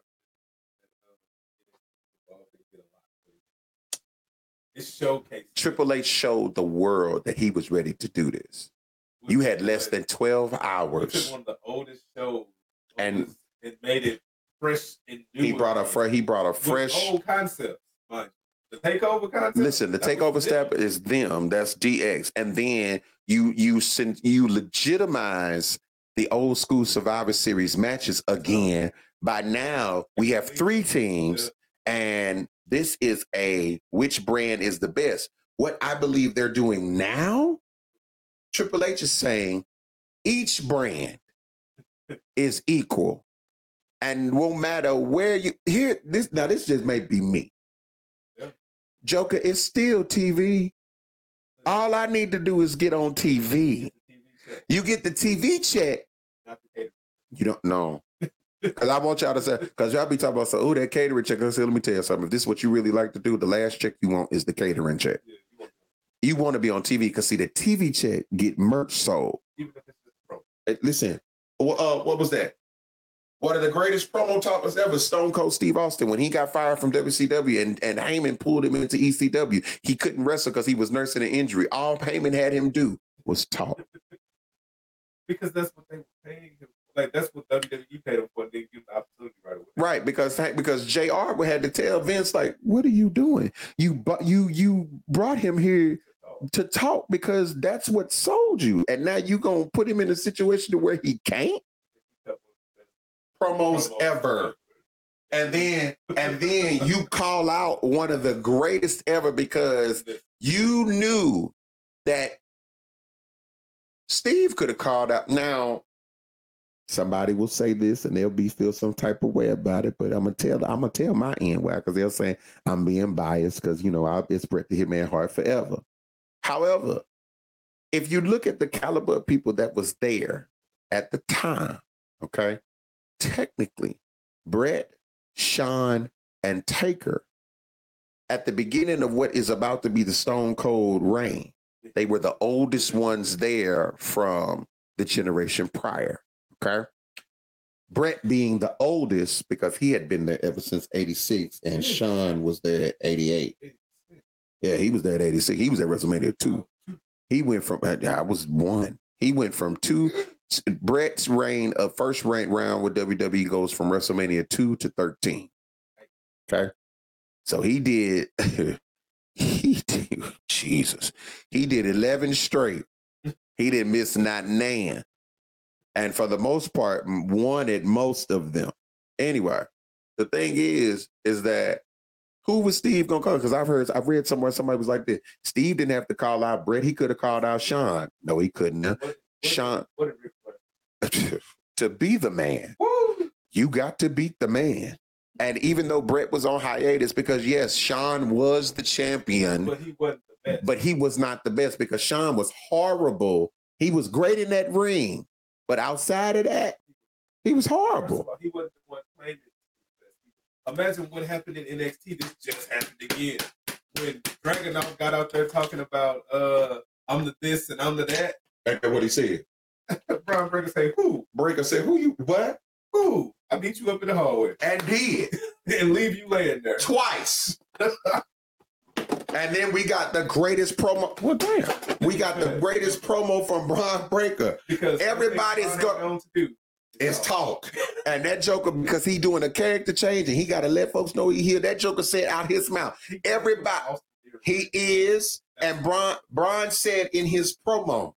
It's showcased. Triple H showed the world that he was ready to do this. You had less than 12 hours. This is one of the oldest shows. And it made it fresh and new. He brought a fresh old concept. Like the takeover concept. Listen, the takeover step is them. That's DX, and then you legitimize the old school Survivor Series matches again. By now, we have 3 teams, and this is which brand is the best. What I believe they're doing now, Triple H is saying each brand is equal, and won't matter where you here. This now, this just may be me. Joker is still TV. All I need to do is get on TV. You get the TV check. You don't know. Because I want y'all to say, because y'all be talking about, so, oh, that catering check. I said, let me tell you something. If this is what you really like to do, the last check you want is the catering check. You want to be on TV because, see, the TV check get merch sold. Listen, what was that? One of the greatest promo talkers ever, Stone Cold Steve Austin, when he got fired from WCW and Heyman pulled him into ECW, he couldn't wrestle because he was nursing an injury. All Heyman had him do was talk. Because that's what they were paying him. Like, that's what WWE paid him for. They give him the opportunity right away. Right, because JR had to tell Vince, like, what are you doing? You brought him here to talk because that's what sold you. And now you're going to put him in a situation to where he can't? Promos ever, and then you call out one of the greatest ever because you knew that Steve could have called out. Now somebody will say this and they'll be feel some type of way about it, but I'm gonna tell my end why, because they'll say I'm being biased because, you know, it's Bret the Hitman Hart forever. However, if you look at the caliber of people that was there at the time, okay. Technically, Bret, Shawn, and Taker, at the beginning of what is about to be the Stone Cold reign, they were the oldest ones there from the generation prior, okay? Bret being the oldest because he had been there ever since 86, and Shawn was there at 88. Yeah, he was there at 86. He was at WrestleMania 2. He went from 2... Bret's reign of first rank round with WWE goes from WrestleMania 2 to 13. Okay. So he did 11 straight. He didn't miss not nan. And for the most part, won at most of them. Anyway, the thing is that who was Steve gonna call? Because I've read somewhere somebody was like this. Steve didn't have to call out Bret. He could have called out Shawn. No, he couldn't have. Shawn, to be the man, woo! You got to beat the man. And even though Bret was on hiatus, because yes, Shawn was the champion, but he was not the best because Shawn was horrible He was great in that ring, but outside of that, he was horrible. All, he wasn't the one playing it. Imagine what happened in NXT. This just happened again. When Dragunov got out there talking about, I'm the this and I'm the that. That's what he said. Braun Breaker said, who? Breaker said, who you, what? Who? I beat you up in the hallway. And did. And leave you laying there. Twice. And then we got the greatest promo. Well, damn. We got the greatest promo from Braun Breaker. Because everybody's going to do is talk. And that Joker, because he doing a character change and he got to let folks know he here. That Joker said out his mouth. Everybody, he is. And Braun said in his promo,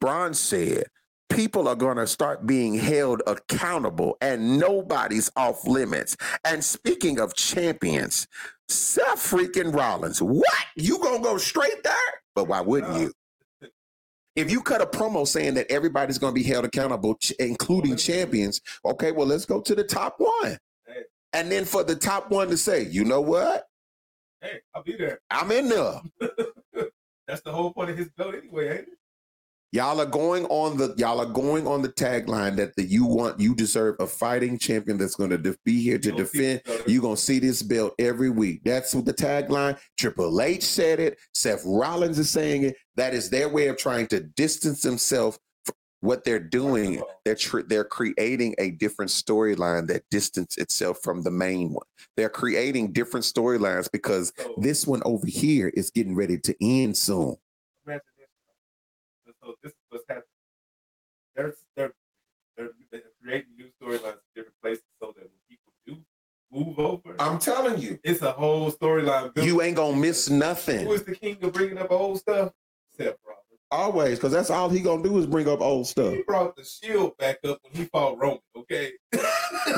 Braun said, people are going to start being held accountable and nobody's off limits. And speaking of champions, Seth freaking Rollins. What? You going to go straight there? But why wouldn't you? If you cut a promo saying that everybody's going to be held accountable, including champions, okay, well, let's go to the top one. Hey. And then for the top one to say, you know what? Hey, I'll be there. I'm in there. That's the whole point of his belt anyway, ain't it? Y'all are going on the tagline that you deserve a fighting champion that's going to be here to defend. You're going to see this belt every week. That's what the tagline. Triple H said it. Seth Rollins is saying it. That is their way of trying to distance themselves from what they're doing. They're creating a different storyline that distances itself from the main one. They're creating different storylines because this one over here is getting ready to end soon. So this is what's happening. They're creating new storylines in different places so that when people do move over, I'm telling you, it's a whole storyline. You ain't gonna miss nothing. Who is the king of bringing up old stuff? Seth Rollins. Always, because that's all he gonna do is bring up old stuff. He brought the Shield back up when he fought Roman. Okay,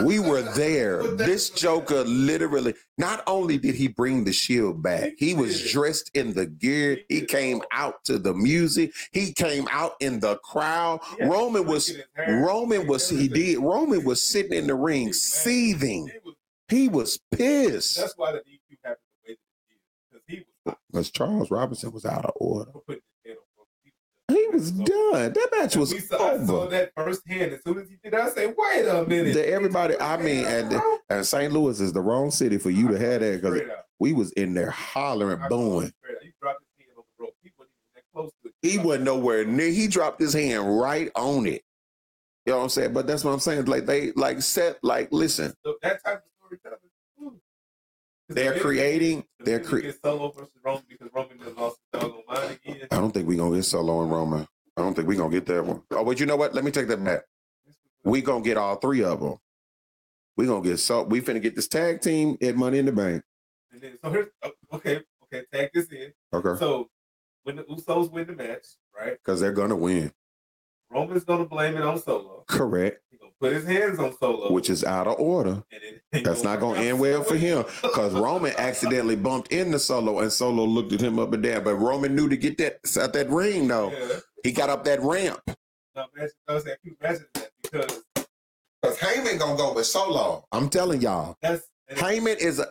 we were there. This Joker literally. Not only did he bring the Shield back, he was dressed in the gear. He came out to the music. He came out in the crowd. Roman was sitting in the ring, seething. He was pissed. That's why the DQ happened the way that it did, because Charles Robinson was out of order. He was done. That match was over. I saw that firsthand. As soon as he did, I said, wait a minute. Everybody, I mean, and St. Louis is the wrong city for you to have that, because we was in there hollering, booing. He wasn't nowhere near. He dropped his hand right on it. You know what I'm saying? But that's what I'm saying. Like, they, like, set, like, listen. So that type of storytelling. They're creating Solo versus Roman, because Roman just lost his dog on mine again. I don't think we're gonna get Solo and Roman. I don't think we're gonna get that one. Oh, but you know what? Let me take that back. We're gonna get all three of them. We're gonna get we finna get this tag team at Money in the Bank. And then, so here's okay, tag this in. Okay. So when the Usos win the match, right? Because they're gonna win. Roman's gonna blame it on Solo. Correct. Put his hands on Solo, which is out of order. That's not going to end well for him, because Roman accidentally bumped into Solo, and Solo looked at him up and down. But Roman knew to get that ring, though. Yeah. He got up that ramp. Now, imagine that, because Heyman gonna go with Solo. I'm telling y'all, Heyman is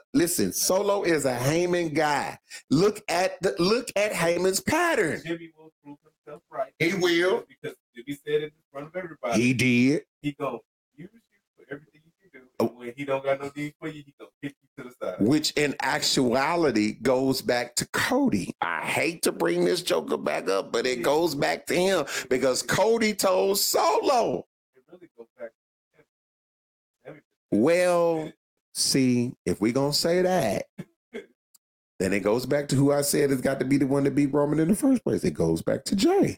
Solo is a Heyman guy. Look at Heyman's pattern. Jimmy will prove himself right. He will, because Jimmy said it in front of everybody. He did. He gonna use you for everything you can do. And when he don't got no need for you, he gonna kick you to the side. Which in actuality goes back to Cody. I hate to bring this Joker back up, but it goes back to him, because Cody told Solo. It really goes back to him. Everything. Well, see, if we gonna say that, then it goes back to who I said has got to be the one to beat Roman in the first place. It goes back to Jey.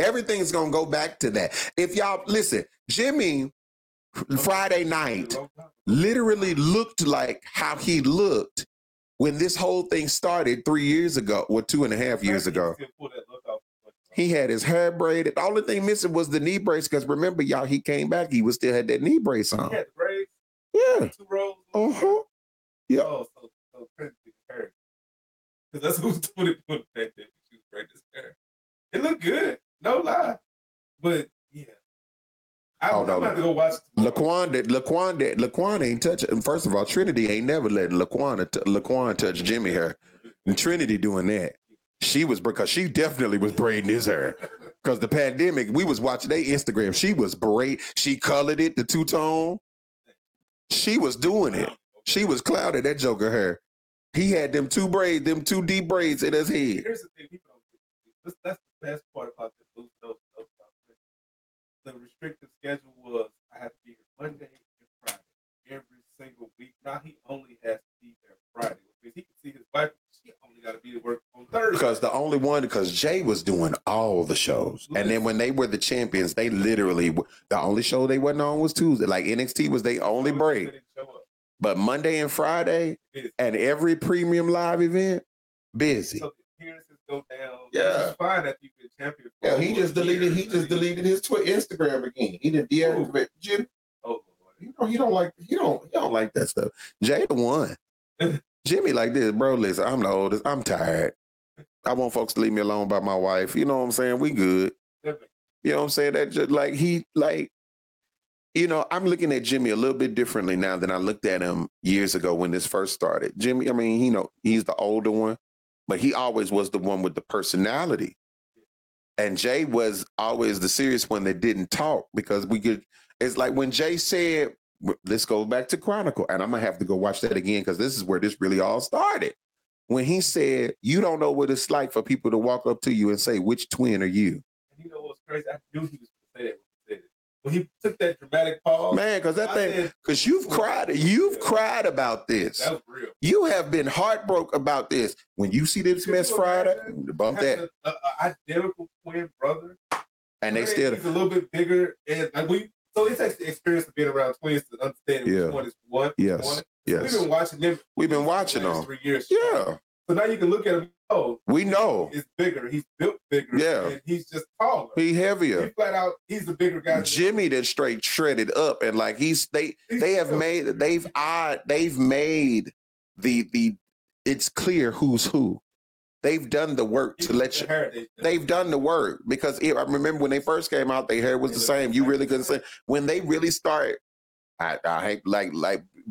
Everything's going to go back to that. If y'all, listen, Jimmy Friday night literally looked like how he looked when this whole thing started 3 years ago, or 2.5 years ago. He had his hair braided. The only thing missing was the knee brace, because remember, y'all, he came back. He was still had that knee brace on. He had the brace. Yeah. 2 rows. Uh-huh. Yeah. Oh, so Trinity hair. Because that's who's doing it back then. She was braiding his hair. It looked good. No lie, but yeah, I'm about to go watch. Laquan ain't touching. First of all, Trinity ain't never let Laquan touch Jimmy here. And Trinity doing that. She was, because she definitely was braiding his hair. Because the pandemic, we was watching their Instagram. She was braid. She colored it, the two-tone. She was doing it. She was clouded, that Joker hair. He had them two braids, them two deep braids in his head. Here's the thing, people don't get. That's the best part about this loose dose of the restricted schedule was I had to be here Monday and Friday every single week. Now he only has to be there Friday because he can see his wife. She only got to be to work on Thursday. Because the only one, because Jey was doing all the shows, and then when they were the champions, they literally the only show they wasn't on was Tuesday. Like NXT was their only break. But Monday and Friday, busy. At every premium live event, busy. So the appearances go down. Yeah, fine that you've been champion. For yeah, he just deleted his Twitter, Instagram again. He didn't deactivate Jimmy. Oh, you know he don't like that stuff. Jay the one. Jimmy like this, bro. Listen, I'm the oldest. I'm tired. I want folks to leave me alone by my wife. You know what I'm saying? We good. You know what I'm saying? That just like he like. You know, I'm looking at Jimmy a little bit differently now than I looked at him years ago when this first started. Jimmy, I mean, you know, he's the older one, but he always was the one with the personality. And Jey was always the serious one that didn't talk because we could. It's like when Jey said, let's go back to Chronicle. And I'm going to have to go watch that again because this is where this really all started. When he said, you don't know what it's like for people to walk up to you and say, which twin are you? And you know what's crazy? I knew he was going to say that. When he took that dramatic pause, man, because that thing, because you've cried about this. That was real. You have been heartbroken about this. When you see this mess Friday, about that identical twin brother, and they still he's a little bit bigger, and like so it's actually the experience of being around twins to understand which one is what. Yes, one. Yes. We've been watching them. We've been watching them 3 years. Yeah. So now you can look at him. Oh, we know he's bigger. He's built bigger. Yeah, and he's just taller. He's heavier. He flat out, he's the bigger guy. Jimmy that straight shredded up and like they've made it's clear who's who. They've done the work to let you. They've done the work because I remember when they first came out, their hair was the same. You really couldn't say when they really started. I like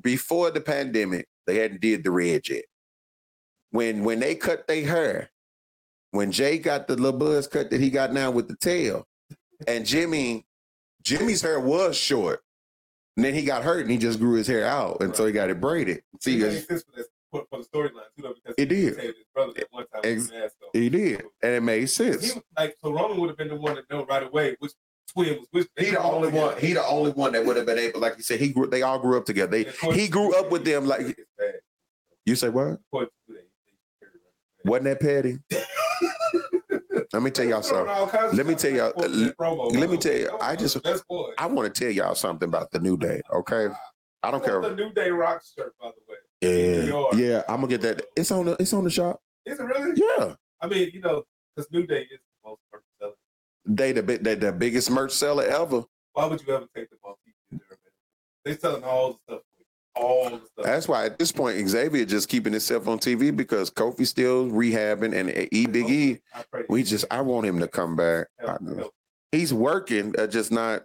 before the pandemic, they hadn't did the red yet. When they cut their hair, when Jey got the little buzz cut that he got now with the tail, and Jimmy's hair was short, and then he got hurt and he just grew his hair out, and right. So he got it braided. See, for the storyline, too, though, because it did. His brother at one time he did, and it made sense. He was like, so Roman would have been the one to know right away which twin was which. He the only one that would have been able, like you said, they all grew up together. He grew up with them like. You say what? Wasn't that petty? Let me tell y'all something. Let me tell y'all. I want to tell y'all something about the New Day, okay? I don't care. The New Day rock shirt, by the way. Yeah, I'm gonna get that. It's on the shop. Is it really? Yeah. I mean, you know, because New Day is the most merch seller. They the biggest merch seller ever. Why would you ever take the off? They selling all the stuff. That's why at this point Xavier just keeping himself on TV because Kofi's still rehabbing and Big E. I want him to come back. He's working, just not.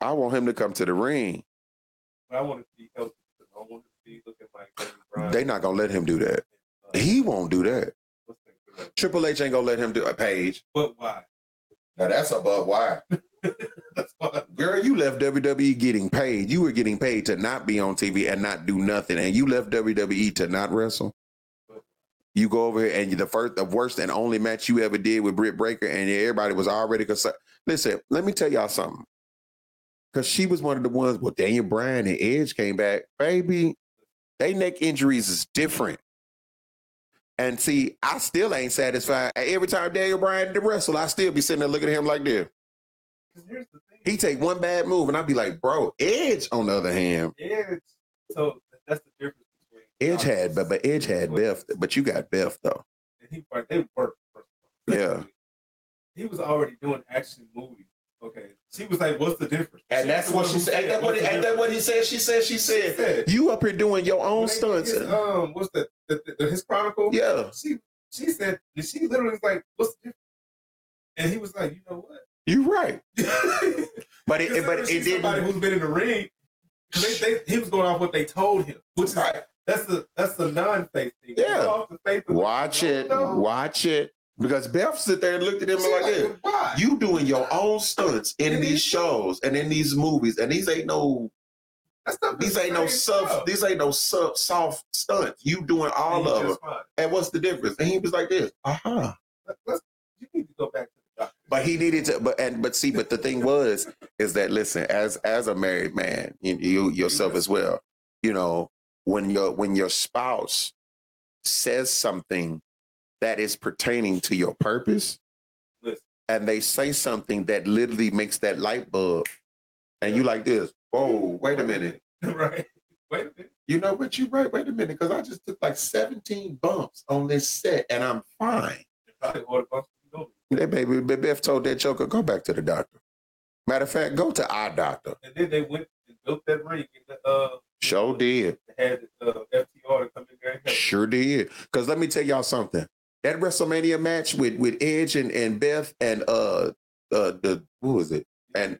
I want him to come to the ring. But I want to be healthy. I want to be looking like. They're not gonna let him do that. He won't do that. Triple H ain't gonna let him do a Page. But why? Now that's above why. Girl, you left WWE getting paid. You were getting paid to not be on TV and not do nothing, and you left WWE to not wrestle. You go over here and you're the worst and only match you ever did with Britt Baker, and everybody was already concerned. Listen, let me tell y'all something. Because she was one of the ones. Well, Daniel Bryan and Edge came back, baby. They neck injuries is different. And see, I still ain't satisfied. Every time Daniel Bryan to wrestle, I still be sitting there looking at him like this. Here's the thing. He take one bad move, and I'd be like, bro, Edge, on the other hand. Edge. So that's the difference between Edge had Beth, but you got Beth though. And they worked first. Yeah. He was already doing action movies. Okay. She was like, what's the difference? And that's what she said. She said you up here doing your own stunts. What's his Chronicle? Yeah. She said, she literally was like, what's the difference? And he was like, you know what? You're right, but it didn't. Somebody who's been in the ring, he was going off what they told him, which is right. That's the non-face thing. Yeah. Watch it. Because Beth sit there and looked at him like, you doing your own stunts in these shows and in these movies, and these ain't no soft stunts. You doing all of them. And what's the difference? And he was like this. You need to go back to the doctor. But he needed to. But the thing is that listen, as a married man, you yourself as well, when your spouse says something that is pertaining to your purpose, and they say something that literally makes that light bulb, and you like this, whoa, wait a minute. Right. Wait a minute. You know what, you're right, wait a minute, because I just took like 17 bumps on this set, and I'm fine. They baby, Beth told that joker, go back to the doctor. Matter of fact, go to our doctor. And then they went and built that ring. Sure did. Had FTR come in there. Sure did. Because let me tell y'all something. That WrestleMania match with Edge and Beth and who was it? And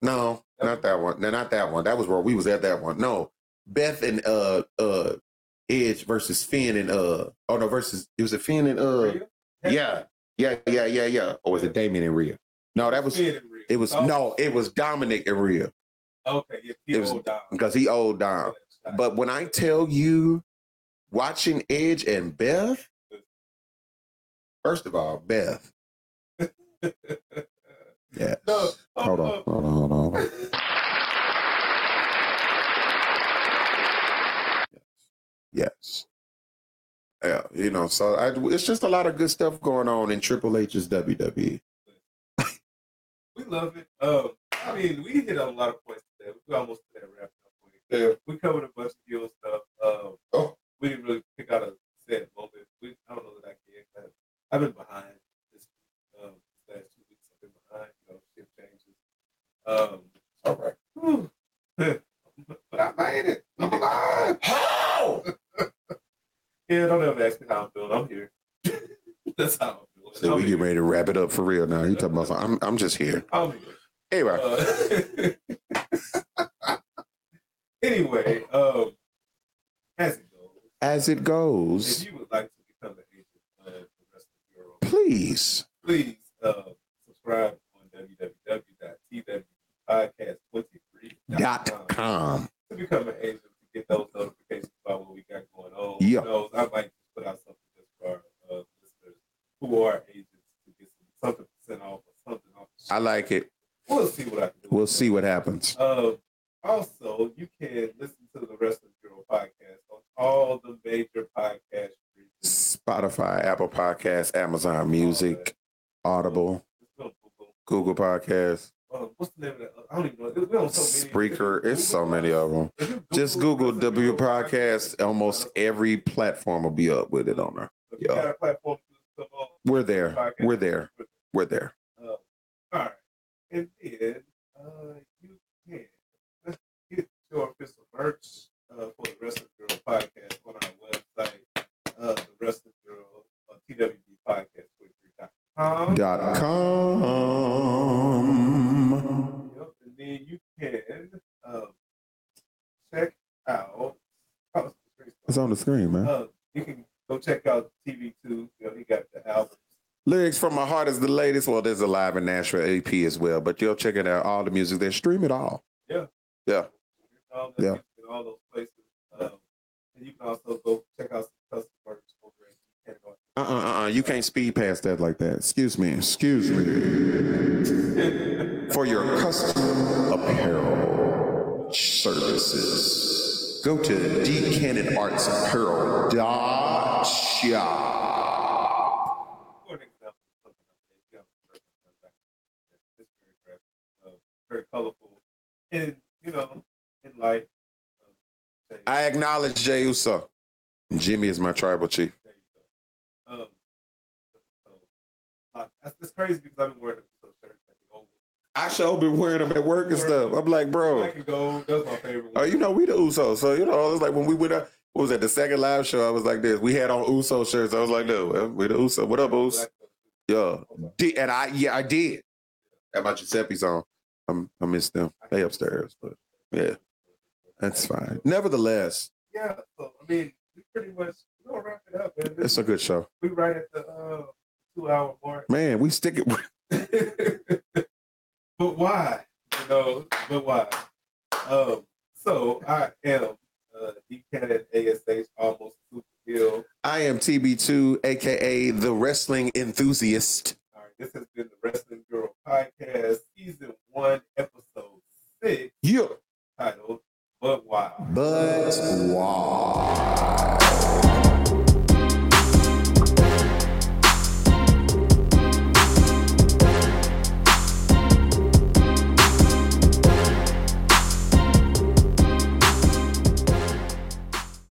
no, not that one. No, not that one. That was where we was at that one. No, Beth and Edge versus Finn and Finn and yeah. Or was it Damien and Rhea? No, that was Finn and Rhea. It was Dominic and Rhea. Okay, because he old Dom. But when I tell you, watching Edge and Beth. First of all, Beth. Yeah. No, hold on. Yes. Yeah, it's just a lot of good stuff going on in Triple H's WWE. We love it. We hit on a lot of points today. We almost did that wrap up point. Yeah. We covered a bunch of your stuff. We didn't really pick out a sad moment. I don't know that I can. I've been behind this last 2 weeks. I've been behind, shift changes. All right. But I made it. I'm alive. How? Yeah, don't ever ask me how I'm doing. I'm here. That's how I'm doing. So we get ready to wrap it up for real now. You talking about something. I'm just here. I'm here. Anyway. Anyway, as it goes. If you would like to become an agent for the rest of the world, please subscribe on www.twpodcast23.com to become an agent, to get those notifications about what we got going on. Yeah. I might just put out something just for our listeners who are agents to get something sent off or something off. I like it. We'll see what I can do. We'll see what happens. Also, you can listen to the rest of the Girl podcast on all the major podcast streams. Spotify, Apple Podcasts, Amazon Music, Audible, Google Podcasts. What's the name of that? I don't even know. We don't so many. Spreaker. It's so many of them. Just Google W Podcast. Almost every platform will be up with it on there. Yeah. We're there. We're there. We're there. All right. And then you can get your official merch for the Wrestling Girl podcast on our website, the Wrestling Girl on twbpodcast23.com. And then you can check out. It's on the screen, man. You can go check out TV2. He got the album. Lyrics from My Heart is the latest. Well, there's a live in Nashville AP as well, but you'll check it out. All the music there, stream it all. Yeah. Yeah. Yeah. In all those places. And you can also go check out some custom merch over at you can't speed past that like that. Excuse me. For your custom apparel services, go to dcanonartsapparel.shop. Very colorful, and in life. I acknowledge Jey Uso. Jimmy is my tribal chief. There you go. It's crazy because I've been wearing them shirts. I sure been wearing them at work and stuff. I'm like, bro. That's my favorite. Oh, we the Uso. So it's like when we went up. What was that? The second live show. I was like this. We had on Uso shirts. I was like, no, we the Uso. What up, Uso? Yeah. I did. At my Giuseppe's on. I miss them. They upstairs, but yeah, that's fine. Nevertheless, Yeah, so, I mean, we pretty much we're gonna wrap it up, man. It's a good show. We right at the 2 hour mark. Man, we stick it with But why? You know, but why? So I am DCAT ASH almost super ill. I am TB2, aka the wrestling enthusiast. All right, this has been the Wrestling Girl Podcast, season 1, episode 6. Yeah. Titled But Why. But Why.